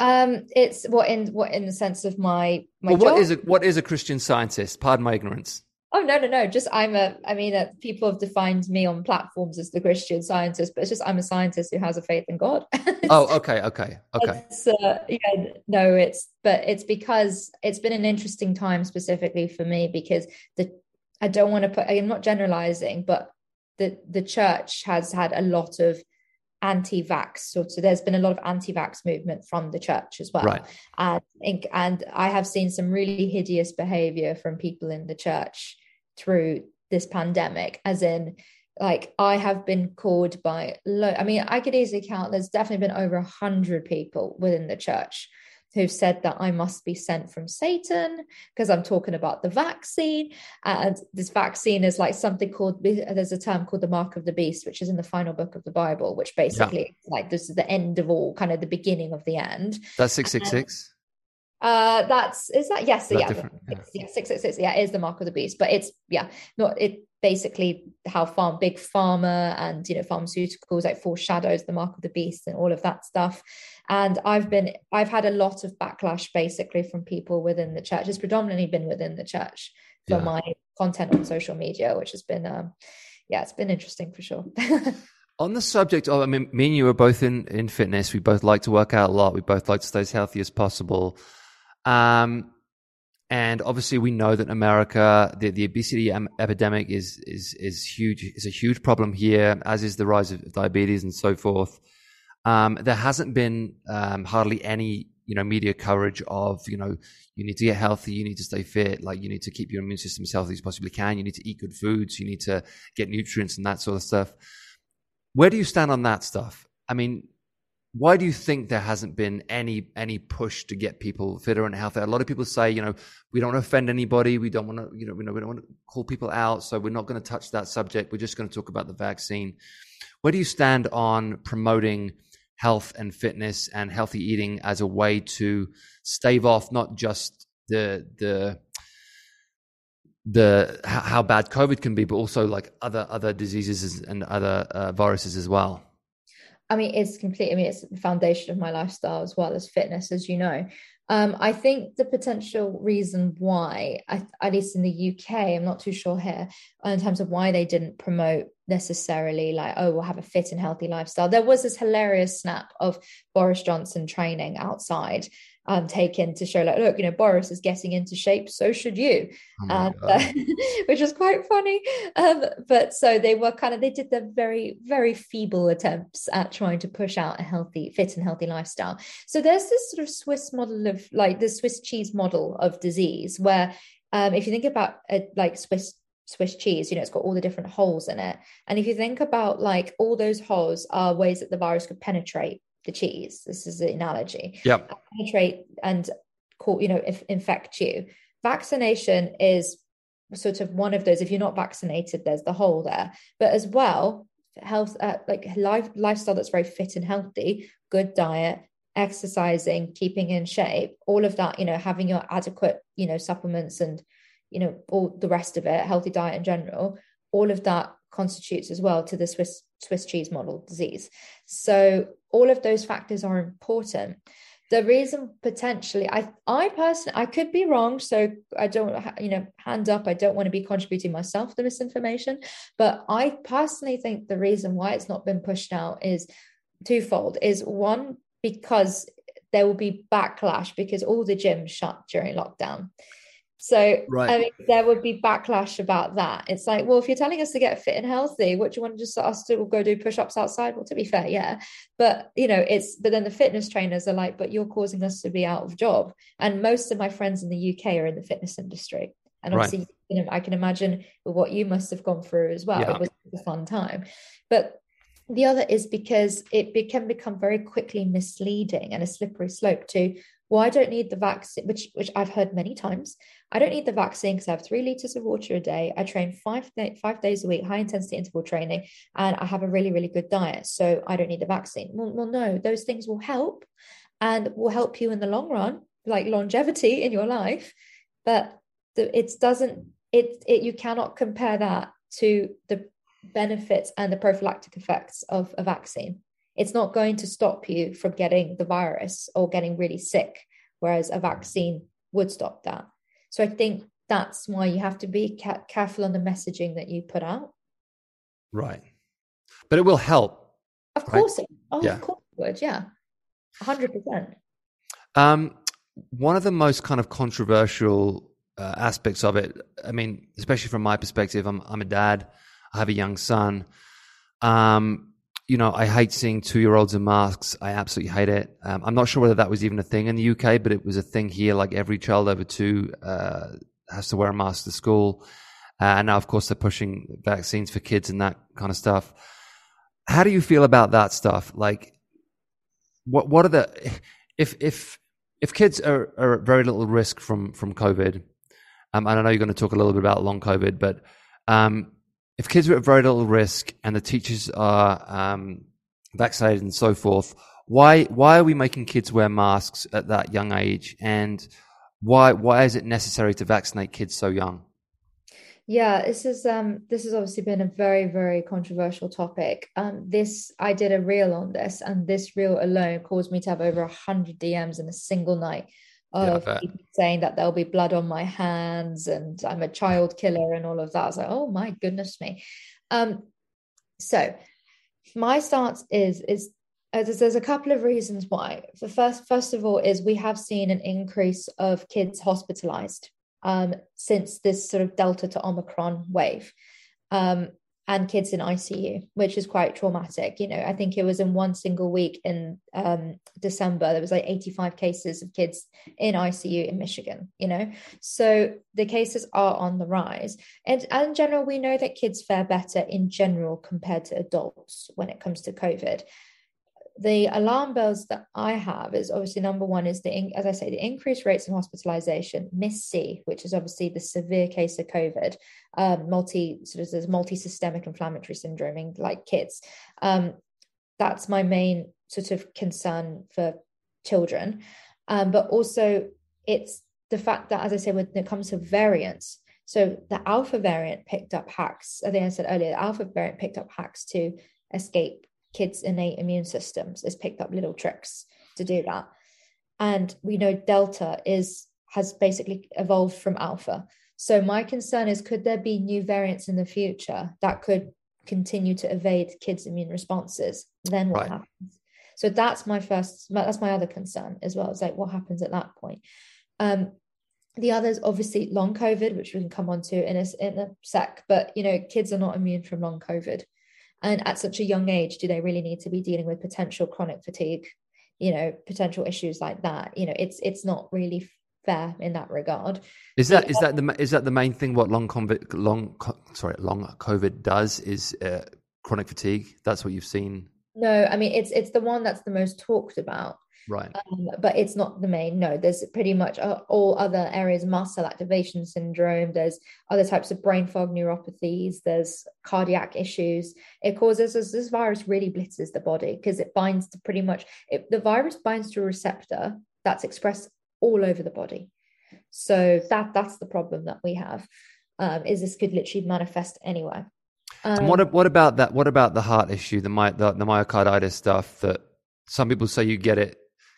Um, it's what in what in the sense of my my well, what job? is a, what is a Christian scientist? Pardon my ignorance. Oh no no no! Just I'm a I mean uh, people have defined me on platforms as the Christian scientist, but it's just I'm a scientist who has a faith in God. oh okay okay okay. It's, uh, yeah no it's but it's because it's been an interesting time specifically for me because the I don't want to put I'm not generalizing but the the church has had a lot of anti-vax sort of there's been a lot of anti-vax movement from the church as well right. and, and I have seen some really hideous behavior from people in the church through this pandemic as in like I have been called by lo- I mean I could easily count there's definitely been over a hundred people within the church who've said that I must be sent from Satan because I'm talking about the vaccine. And this vaccine is like something called, there's a term called the mark of the beast, which is in the final book of the Bible, which basically yeah. like this is the end of all, kind of the beginning of the end. That's six six six? Uh, that's, is that? Yes. Is that yeah, yeah. yeah. six six six. Yeah, it is the mark of the beast. But it's, yeah, not it. basically how farm big pharma and you know pharmaceuticals like foreshadows the mark of the beast and all of that stuff. And I've been I've had a lot of backlash basically from people within the church. It's predominantly been within the church for yeah. my content on social media, which has been um yeah it's been interesting for sure. On the subject of I mean me and you are both in in fitness. We both like to work out a lot. We both like to stay as healthy as possible. Um And obviously we know that in America, the, the obesity am- epidemic is, is, is huge, is a huge problem here, as is the rise of diabetes and so forth. Um, there hasn't been, um, hardly any, you know, media coverage of, you know, you need to get healthy, you need to stay fit, like you need to keep your immune system as healthy as you possibly can. You need to eat good foods, you need to get nutrients and that sort of stuff. Where do you stand on that stuff? I mean, why do you think there hasn't been any any push to get people fitter and healthier? A lot of people say, you know, we don't want to offend anybody. We don't want to, you know, we don't want to call people out. So we're not going to touch that subject. We're just going to talk about the vaccine. Where do you stand on promoting health and fitness and healthy eating as a way to stave off not just the the the how bad COVID can be, but also like other other diseases and other uh, viruses as well? I mean, it's completely, I mean, it's the foundation of my lifestyle as well as fitness, as you know. Um, I think the potential reason why, I, at least in the U K, I'm not too sure here, in terms of why they didn't promote necessarily like, oh, we'll have a fit and healthy lifestyle. There was this hilarious snap of Boris Johnson training outside, um, taken to show like, look, you know, Boris is getting into shape, so should you, oh um, but, which was quite funny. Um, but so they were kind of, they did the very, very feeble attempts at trying to push out a healthy, fit and healthy lifestyle. So there's this sort of Swiss model of like the Swiss cheese model of disease, where um, if you think about a, like Swiss Swiss cheese, you know, it's got all the different holes in it. And if you think about like all those holes are ways that the virus could penetrate the cheese. This is the analogy. Yeah. Penetrate and call, you know, if, infect you. Vaccination is sort of one of those. If you're not vaccinated, there's the hole there. But as well, health, uh, like life, lifestyle that's very fit and healthy, good diet, exercising, keeping in shape, all of that, you know, having your adequate, you know, supplements and, you know, all the rest of it, healthy diet in general, all of that constitutes as well to the Swiss Swiss cheese model disease. So all of those factors are important. The reason potentially, I I personally, I could be wrong, so I don't, you know, hand up, I don't want to be contributing myself to misinformation, but I personally think the reason why it's not been pushed out is twofold. Is one, because there will be backlash because all the gyms shut during lockdown. So right. I mean, there would be backlash about that. It's like, well, if you're telling us to get fit and healthy, what do you want to just us to we'll go do push-ups outside? Well, to be fair, yeah. But, you know, it's, but then the fitness trainers are like, but you're causing us to be out of job. And most of my friends in the U K are in the fitness industry. And obviously, right. you know, I can imagine what you must have gone through as well. Yeah. It was a fun time. But the other is because it be, can become very quickly misleading and a slippery slope to, well, I don't need the vaccine, which which I've heard many times. I don't need the vaccine because I have three liters of water a day. I train five, day, five days a week, high intensity interval training, and I have a really, really good diet. So I don't need the vaccine. Well, well no, those things will help and will help you in the long run, like longevity in your life. But the, it doesn't, it, it you cannot compare that to the benefits and the prophylactic effects of a vaccine. It's not going to stop you from getting the virus or getting really sick, whereas a vaccine would stop that. So I think that's why you have to be ca- careful on the messaging that you put out. Right. But it will help. Of right? course. It, oh, yeah. Of course it would. Yeah. one hundred percent. Um, one of the most kind of controversial uh, aspects of it, I mean, especially from my perspective, I'm, I'm a dad, I have a young son. Um, You know, I hate seeing two-year-olds in masks. I absolutely hate it. Um, I'm not sure whether that was even a thing in the U K, but it was a thing here. Like every child over two uh, has to wear a mask to school. Uh, and now, of course, they're pushing vaccines for kids and that kind of stuff. How do you feel about that stuff? Like, what what are the if if if kids are, are at very little risk from from COVID? Um, and I know you're going to talk a little bit about long COVID, but. Um, If kids are at very little risk and the teachers are um, vaccinated and so forth, why why are we making kids wear masks at that young age? And why why is it necessary to vaccinate kids so young? Yeah, this is um, this has obviously been a very, very controversial topic. Um, this I did a reel on this, and this reel alone caused me to have over one hundred D Ms in a single night. Of yeah, people saying that there'll be blood on my hands and I'm a child killer and all of that. I was like, oh my goodness me. Um, so my stance is, is uh, there's, there's a couple of reasons why. The first, first of all, is we have seen an increase of kids hospitalized um, since this sort of Delta to Omicron wave, um, and kids in I C U, which is quite traumatic. You know, I think it was in one single week in um, December, there was like eighty-five cases of kids in I C U in Michigan, you know, so the cases are on the rise. And, and in general, we know that kids fare better in general compared to adults when it comes to COVID. The alarm bells that I have is obviously number one is the, as I say, the increased rates of hospitalization, M I S C, which is obviously the severe case of COVID, um, multi sort of there's multi-systemic inflammatory syndrome in like kids. Um, that's my main sort of concern for children. Um, but also it's the fact that, as I say, when it comes to variants, so the Alpha variant picked up hacks. I think I said earlier, the Alpha variant picked up hacks to escape kids' innate immune systems. Has picked up little tricks to do that. And we know Delta is has basically evolved from Alpha. So my concern is, could there be new variants in the future that could continue to evade kids' immune responses? Then what right. happens? So that's my first, that's my other concern as well. It's like, what happens at that point? Um, the other is obviously long COVID, which we can come on to in a, in a sec, but you know, kids are not immune from long COVID. And at such a young age, do they really need to be dealing with potential chronic fatigue, you know, potential issues like that? You know, it's it's not really fair in that regard. Is that, but, is that the is that the main thing? What long COVID, long sorry, long COVID does is uh, chronic fatigue. That's what you've seen. No, I mean it's it's the one that's the most talked about. Right. Um, but it's not the main. No, there's pretty much all other areas, mast cell activation syndrome. There's other types of brain fog neuropathies. There's cardiac issues. It causes this, this virus really blitzes the body because it binds to pretty much it, the virus binds to a receptor that's expressed all over the body. So that that's the problem that we have um, is this could literally manifest anywhere. Um, and what what about that? What about the heart issue, the, my, the the myocarditis stuff that some people say you get it.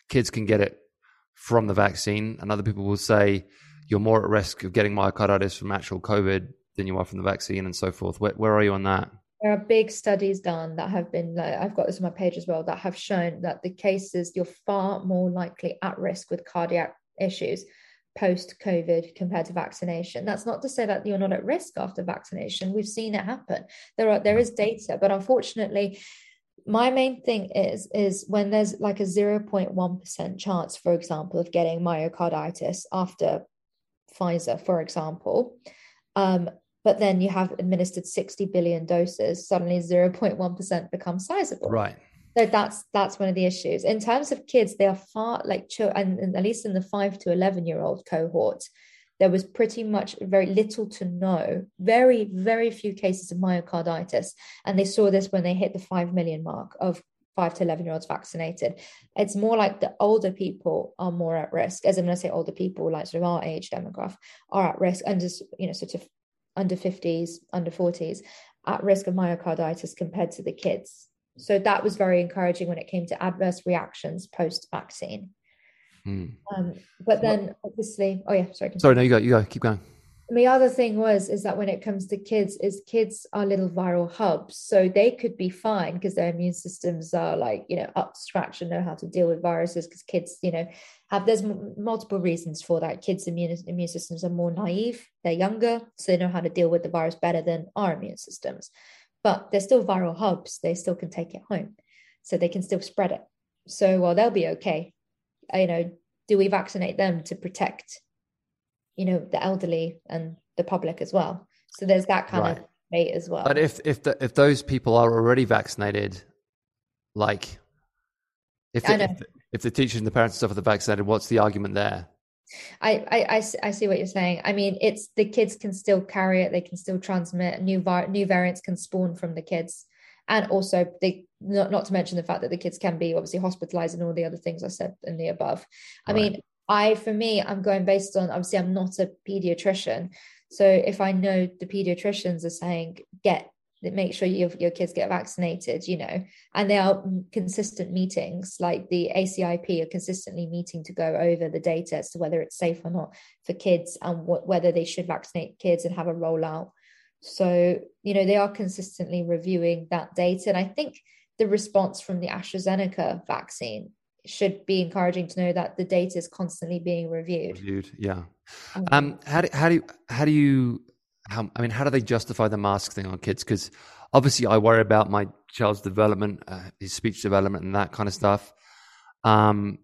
Kids can get it from the vaccine, and other people will say you're more at risk of getting myocarditis from actual COVID than you are from the vaccine, and so forth. Where, where are you on that? There are big studies done that have been, like, I've got this on my page as well, that have shown that the cases you're far more likely at risk with cardiac issues post-COVID compared to vaccination. That's not to say that you're not at risk after vaccination. We've seen it happen. There are there is data, but unfortunately. My main thing is, is when there's like a zero point one percent chance, for example, of getting myocarditis after Pfizer, for example, um, but then you have administered sixty billion doses, suddenly zero point one percent becomes sizable. Right. So that's, that's one of the issues. In terms of kids, they are far like, and, and at least in the five to eleven year old cohort, there was pretty much very little to no, very, very few cases of myocarditis. And they saw this when they hit the five million mark of five to eleven year olds vaccinated. It's more like the older people are more at risk. As I'm going to say, older people, like sort of our age demographic, are at risk under, you know, sort of under fifties, under forties, at risk of myocarditis compared to the kids. So that was very encouraging when it came to adverse reactions post-vaccine. Hmm. Um, but then obviously oh yeah sorry sorry no you go you go keep going. The other thing was is that when it comes to kids is kids are little viral hubs, so they could be fine because their immune systems are like, you know, up to scratch and know how to deal with viruses, because kids, you know, have there's m- multiple reasons for that. Kids' immune immune systems are more naive, they're younger, so they know how to deal with the virus better than our immune systems, but they're still viral hubs, they still can take it home, so they can still spread it. So well, they'll be okay. You know, do we vaccinate them to protect, you know, the elderly and the public as well? So there's that kind right. of debate as well. But if if the, if those people are already vaccinated, like if the, if, the, if the teachers and the parents and stuff are vaccinated, what's the argument there? I, I, I, I see what you're saying. I mean, it's the kids can still carry it. They can still transmit. New var- new variants can spawn from the kids. And also, they, not, not to mention the fact that the kids can be obviously hospitalized and all the other things I said in the above. I right. mean, I, for me, I'm going based on, obviously, I'm not a pediatrician. So if I know the pediatricians are saying, get, make sure your, your kids get vaccinated, you know, and they are consistent meetings, like the A C I P are consistently meeting to go over the data as to whether it's safe or not for kids and what, whether they should vaccinate kids and have a rollout. So, you know, they are consistently reviewing that data. And I think the response from the AstraZeneca vaccine should be encouraging to know that the data is constantly being reviewed. Reviewed, yeah. Um, um, how do how do how do you? How, I mean, how do they justify the mask thing on kids? Because obviously, I worry about my child's development, uh, his speech development, and that kind of stuff. Um,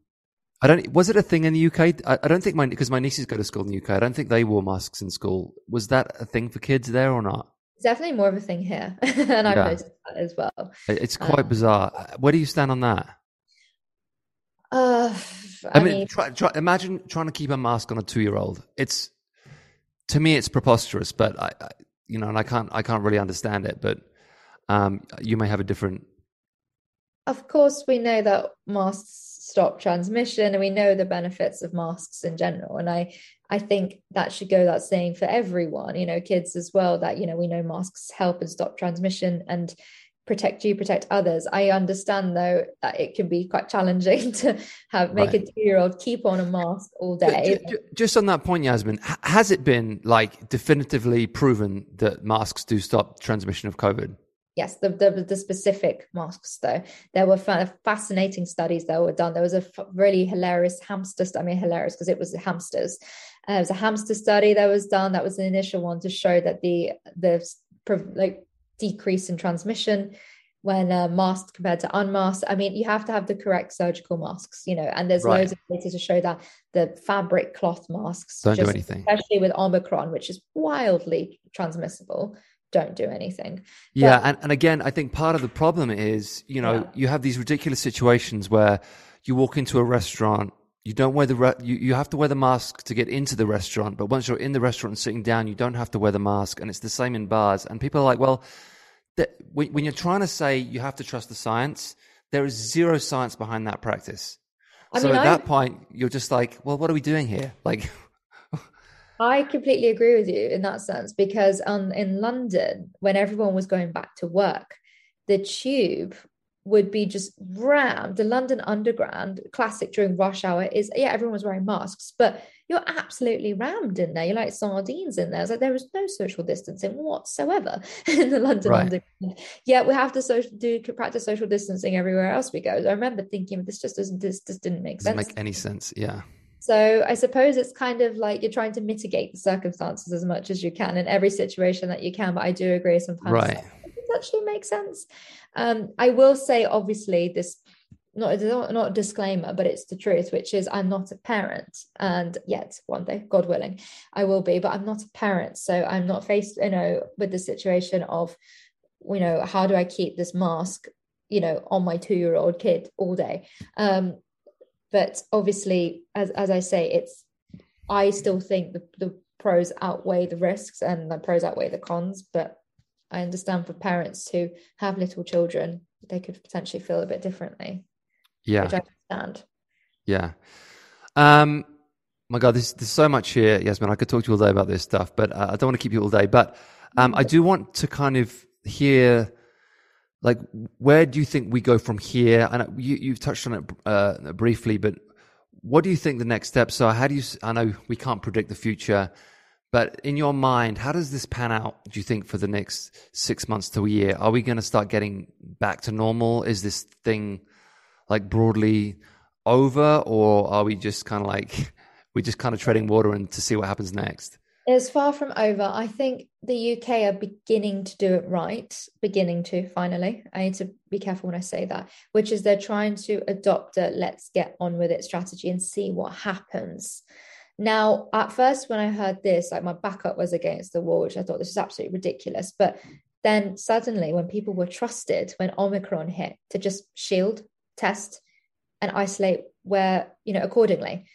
I don't. Was it a thing in the U K? I, I don't think my because my nieces go to school in the U K. I don't think they wore masks in school. Was that a thing for kids there or not? It's definitely more of a thing here, and I've yeah. noticed that as well. It's quite um, bizarre. Where do you stand on that? Uh, I, I mean, mean try, try, imagine trying to keep a mask on a two-year-old. It's to me, it's preposterous. But I, I, you know, and I can't, I can't really understand it. But um, you may have a different. Of course, we know that masks stop transmission, and we know the benefits of masks in general. And I, I think that should go without saying for everyone. You know, kids as well. That you know, we know masks help and stop transmission, and protect you, protect others. I understand though that it can be quite challenging to have make right. a two-year-old keep on a mask all day. Just on that point, Yasmin, has it been like definitively proven that masks do stop transmission of COVID? Yes, the the, the specific masks though. There were fascinating studies that were done. There was a really hilarious hamster. I mean, hilarious because it was hamsters. Uh, there was a hamster study that was done. That was an initial one to show that the the like. decrease in transmission when uh, masked compared to unmasked. I mean, you have to have the correct surgical masks, you know, and there's right. loads of data to show that the fabric cloth masks, don't just, do anything. Especially with Omicron, which is wildly transmissible, don't do anything. Yeah. But, and, and again, I think part of the problem is, you know, yeah. you have these ridiculous situations where you walk into a restaurant, you don't wear the, re- you, you have to wear the mask to get into the restaurant. But once you're in the restaurant and sitting down, you don't have to wear the mask. And it's the same in bars. And people are like, well, th- when you're trying to say you have to trust the science, there is zero science behind that practice. I so mean, at I, that point, you're just like, well, what are we doing here? Like, I completely agree with you in that sense, because um, in London, when everyone was going back to work, the tube would be just rammed. The London Underground, classic during rush hour, is yeah, everyone was wearing masks, but you're absolutely rammed in there. You're like sardines in there. It's like there was no social distancing whatsoever in the London right. Underground. Yeah, we have to social, do practice social distancing everywhere else we go. I remember thinking, this just doesn't, this just didn't make doesn't sense. Make any sense, yeah. So I suppose it's kind of like you're trying to mitigate the circumstances as much as you can in every situation that you can. But I do agree sometimes. Right. Actually makes sense. um I will say, obviously, this not not a disclaimer, but it's the truth, which is I'm not a parent, and yet one day, God willing, I will be, but I'm not a parent, so I'm not faced, you know, with the situation of, you know, how do I keep this mask, you know, on my two-year-old kid all day. Um but obviously, as as I say, it's I still think the, the pros outweigh the risks and the pros outweigh the cons, but I understand for parents who have little children, they could potentially feel a bit differently. Yeah. Which I understand. Yeah. Um, my God, there's, there's so much here, Yasmin. I could talk to you all day about this stuff, but uh, I don't want to keep you all day. But um, I do want to kind of hear, like, where do you think we go from here? And you, you've touched on it uh, briefly, but what do you think the next steps are? How do you, I know we can't predict the future, but in your mind, how does this pan out, do you think, for the next six months to a year? Are we going to start getting back to normal? Is this thing like broadly over, or are we just kind of like, we're just kind of treading water and to see what happens next? It's far from over. I think the U K are beginning to do it right, beginning to finally. I need to be careful when I say that, which is they're trying to adopt a let's get on with it strategy and see what happens. Now, at first, when I heard this, like my backup was against the wall, which I thought this is absolutely ridiculous. But then suddenly when people were trusted, when Omicron hit, to just shield, test and isolate where, you know, accordingly,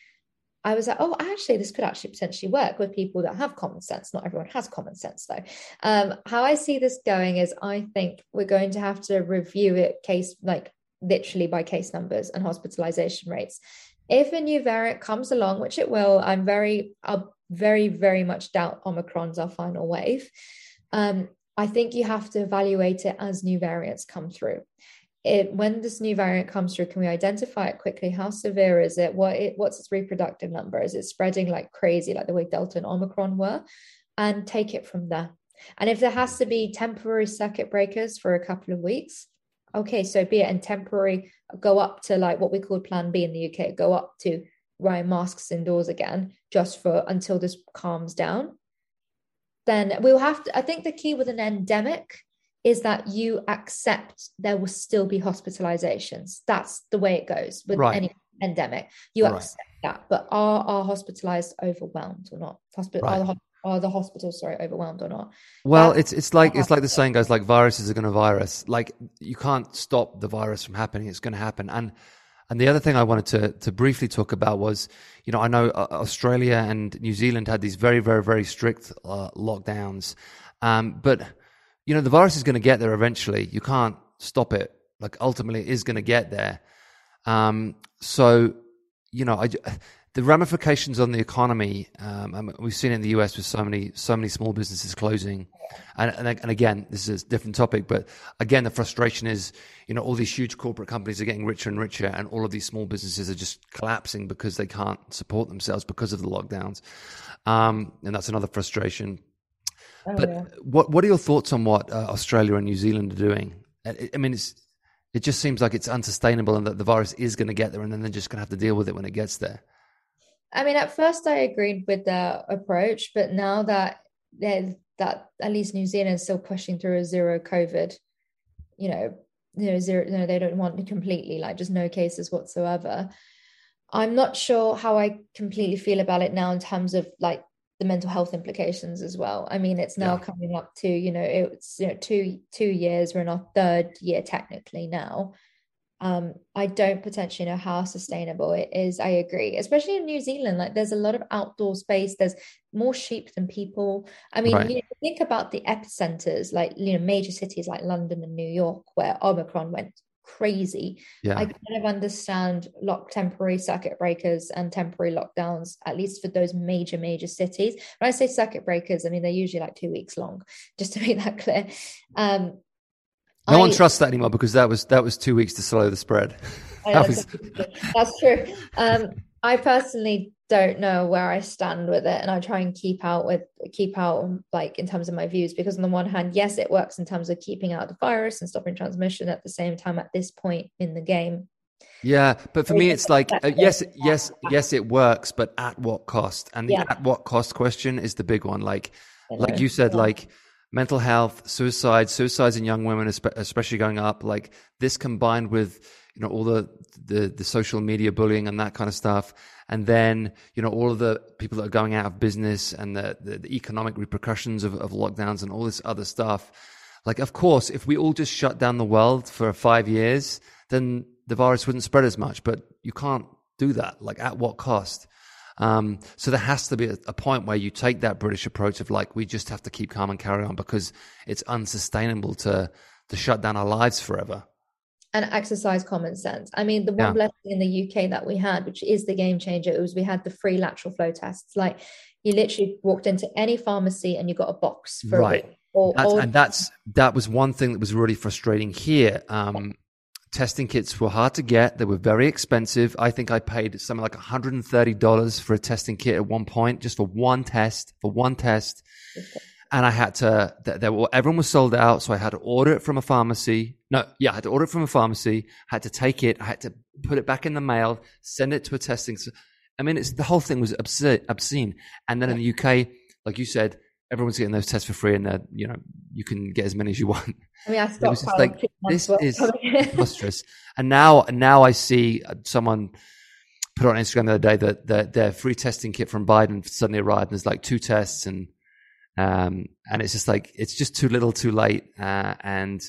I was like, oh, actually, this could actually potentially work with people that have common sense. Not everyone has common sense, though. Um, how I see this going is I think we're going to have to review it case like literally by case numbers and hospitalization rates. If a new variant comes along, which it will, I'm very, I very, very much doubt Omicron's our final wave. Um, I think you have to evaluate it as new variants come through. It, when this new variant comes through, can we identify it quickly? How severe is it? What it, what's its reproductive number? Is it spreading like crazy, like the way Delta and Omicron were? And take it from there. And if there has to be temporary circuit breakers for a couple of weeks, okay, so be it, and temporary go up to like what we call Plan B in the U K, go up to wearing masks indoors again, just for until this calms down. Then we'll have to, I think the key with an endemic is that you accept there will still be hospitalizations. That's the way it goes with right. any endemic. You right. accept that, but are, are hospitalized overwhelmed or not? Hospital, right. are, are the hospitals, sorry, overwhelmed or not? Well, That's, it's it's like it's like the saying goes, like viruses are going to virus. Like you can't stop the virus from happening. It's going to happen. And and the other thing I wanted to to briefly talk about was, you know, I know Australia and New Zealand had these very, very, very strict uh, lockdowns, um, but you know, the virus is going to get there eventually. You can't stop it. Like ultimately it is going to get there. Um, so, you know, I, the ramifications on the economy, um, and we've seen it in the U S with so many, so many small businesses closing. And, and, and again, this is a different topic, but again, the frustration is, you know, all these huge corporate companies are getting richer and richer, and all of these small businesses are just collapsing because they can't support themselves because of the lockdowns. Um, and that's another frustration. Oh, but yeah. what what are your thoughts on what uh, Australia and New Zealand are doing? I, I mean, it's it just seems like it's unsustainable, and that the virus is going to get there, and then they're just going to have to deal with it when it gets there. I mean, at first I agreed with their approach, but now that that at least New Zealand is still pushing through a zero COVID, you know, you know, zero, you know, they don't want to completely like just no cases whatsoever. I'm not sure how I completely feel about it now in terms of like the mental health implications as well. I mean, it's now yeah. coming up to, you know, it's, you know, two, two years, we're in our third year technically now. Um, I don't potentially know how sustainable it is. I agree. Especially in New Zealand, like there's a lot of outdoor space. There's more sheep than people. I mean, right. you know, think about the epicenters, like, you know, major cities like London and New York, where Omicron went crazy. Yeah. I kind of understand lock temporary circuit breakers and temporary lockdowns, at least for those major major cities. When I say circuit breakers, I mean they're usually like two weeks long, just to make that clear. Um, no I, one trusts that anymore, because that was that was two weeks to slow the spread. Know, that was... That's true. Um, I personally don't know where I stand with it, and I try and keep out with keep out like in terms of my views, because on the one hand, yes, it works in terms of keeping out the virus and stopping transmission, at the same time at this point in the game. Yeah, but for me it's like uh, yes yes yes it works, but at what cost? And the yeah. at what cost question is the big one. Like like you said, yeah. like mental health, suicide, suicides in young women especially going up, like this combined with, you know, all the, the the social media bullying and that kind of stuff. And then, you know, all of the people that are going out of business and the, the, the economic repercussions of, of lockdowns and all this other stuff. Like, of course, if we all just shut down the world for five years, then the virus wouldn't spread as much. But you can't do that. Like, at what cost? Um, so there has to be a, a point where you take that British approach of like, we just have to keep calm and carry on, because it's unsustainable to to shut down our lives forever. And exercise common sense. I mean, the one yeah. blessing in the U K that we had, which is the game changer, it was we had the free lateral flow tests. Like you literally walked into any pharmacy and you got a box for right. a week. Or, that's, or- and that's that was one thing that was really frustrating here. Um, testing kits were hard to get. They were very expensive. I think I paid something like one hundred thirty dollars for a testing kit at one point, just for one test, for one test. Okay. And I had to, there were, everyone was sold out. So I had to order it from a pharmacy. No, yeah, I had to order it from a pharmacy, had to take it. I had to put it back in the mail, send it to a testing. I mean, it's the whole thing was obscene. obscene. And then in the U K, like you said, everyone's getting those tests for free, and that, you know, you can get as many as you want. I mean, I stopped. It was just like, this is preposterous. And now, now I see someone put on Instagram the other day that, that their free testing kit from Biden suddenly arrived, and there's like two tests and, um and it's just like it's just too little too late. Uh and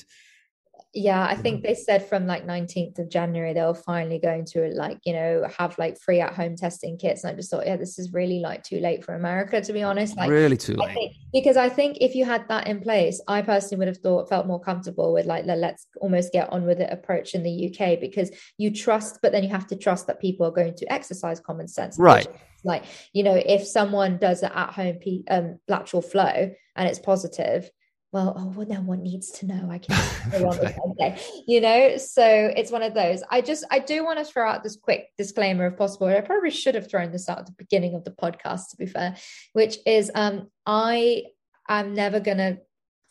yeah I think they said from like nineteenth of January they were finally going to like, you know, have like free at home testing kits, and I just thought, yeah, this is really like too late for America, to be honest. Like really too late. I think, because I think if you had that in place, I personally would have thought felt more comfortable with like the let's almost get on with it approach in the U K, because you trust, but then you have to trust that people are going to exercise common sense, right? Like, you know, if someone does an at-home P, um, lateral flow and it's positive, well, oh, well, no one needs to know. I can, okay. You know, so it's one of those. I just, I do want to throw out this quick disclaimer if possible. I probably should have thrown this out at the beginning of the podcast, to be fair, which is um, I am never going to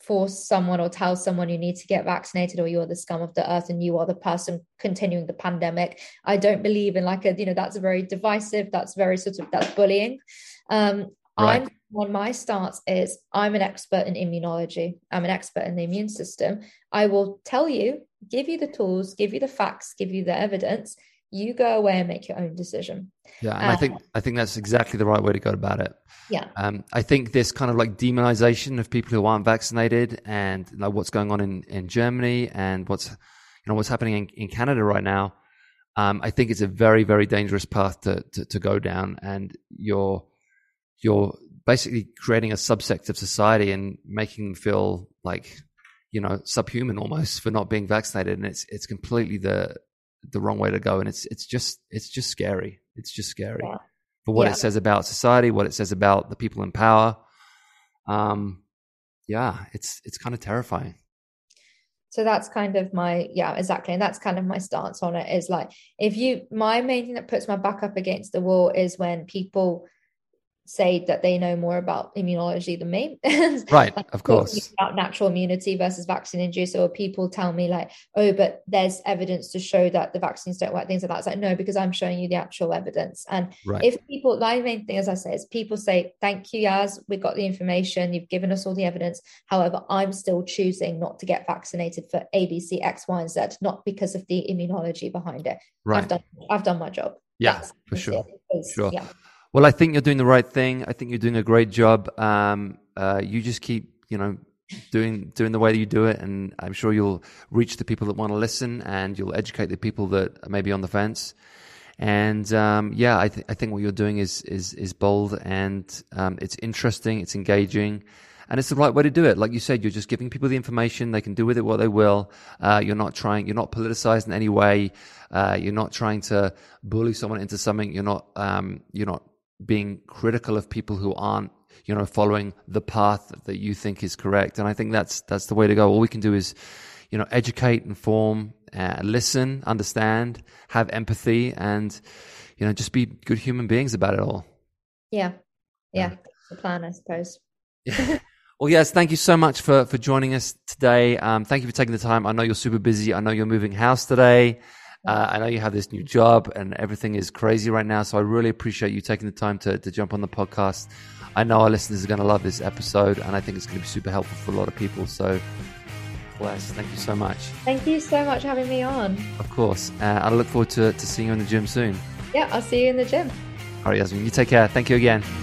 force someone or tell someone you need to get vaccinated or you're the scum of the earth and you are the person continuing the pandemic. I don't believe in like a, you know, that's very divisive. That's very sort of, that's bullying. Um, Right. I'm on my stance is I'm an expert in immunology. I'm an expert in the immune system. I will tell you, give you the tools, give you the facts, give you the evidence. You go away and make your own decision. Yeah, and um, I think I think that's exactly the right way to go about it. Yeah, um, I think this kind of like demonization of people who aren't vaccinated and like what's going on in, in Germany and what's you know what's happening in, in Canada right now. Um, I think it's a very very dangerous path to to, to go down, and you're you're basically creating a subsect of society and making them feel like, you know, subhuman almost for not being vaccinated. And it's, it's completely the, the wrong way to go. And it's, it's just, it's just scary. It's just scary yeah. for what yeah. it says about society, what it says about the people in power. Um, yeah, it's, it's kind of terrifying. So that's kind of my, yeah, exactly. And that's kind of my stance on it is like, if you, my main thing that puts my back up against the wall is when people say that they know more about immunology than me. Right, like, of course. About natural immunity versus vaccine induced, or people tell me like, oh, but there's evidence to show that the vaccines don't work, things like that. It's like, no, because I'm showing you the actual evidence. And right. if people, my main thing, as I say, is people say, thank you, Yaz, we got the information, you've given us all the evidence. However, I'm still choosing not to get vaccinated for A, B, C, X, Y, and Z, not because of the immunology behind it. Right. I've done, I've done my job. Yeah, That's for sure. Because, sure. Yeah. Well, I think you're doing the right thing. I think you're doing a great job. Um, uh, you just keep, you know, doing doing the way that you do it, and I'm sure you'll reach the people that want to listen, and you'll educate the people that may be on the fence. And um, yeah, I, th- I think what you're doing is is is bold, and um, it's interesting, it's engaging, and it's the right way to do it. Like you said, you're just giving people the information; they can do with it what they will. Uh, you're not trying, you're not politicized in any way. Uh, you're not trying to bully someone into something. You're not, um, you're not. being critical of people who aren't, you know, following the path that you think is correct. And I think that's that's the way to go. All we can do is, you know, educate, inform, uh, listen, understand, have empathy, and, you know, just be good human beings about it all. Yeah. Yeah. yeah. The plan, I suppose. Yeah. Well, yes, thank you so much for, for joining us today. Um, thank you for taking the time. I know you're super busy. I know you're moving house today. Uh, I know you have this new job and everything is crazy right now. So I really appreciate you taking the time to, to jump on the podcast. I know our listeners are going to love this episode, and I think it's going to be super helpful for a lot of people. So, bless. Thank you so much. Thank you so much for having me on. Of course. Uh, I look forward to, to seeing you in the gym soon. Yeah, I'll see you in the gym. All right, Yasmin, you take care. Thank you again.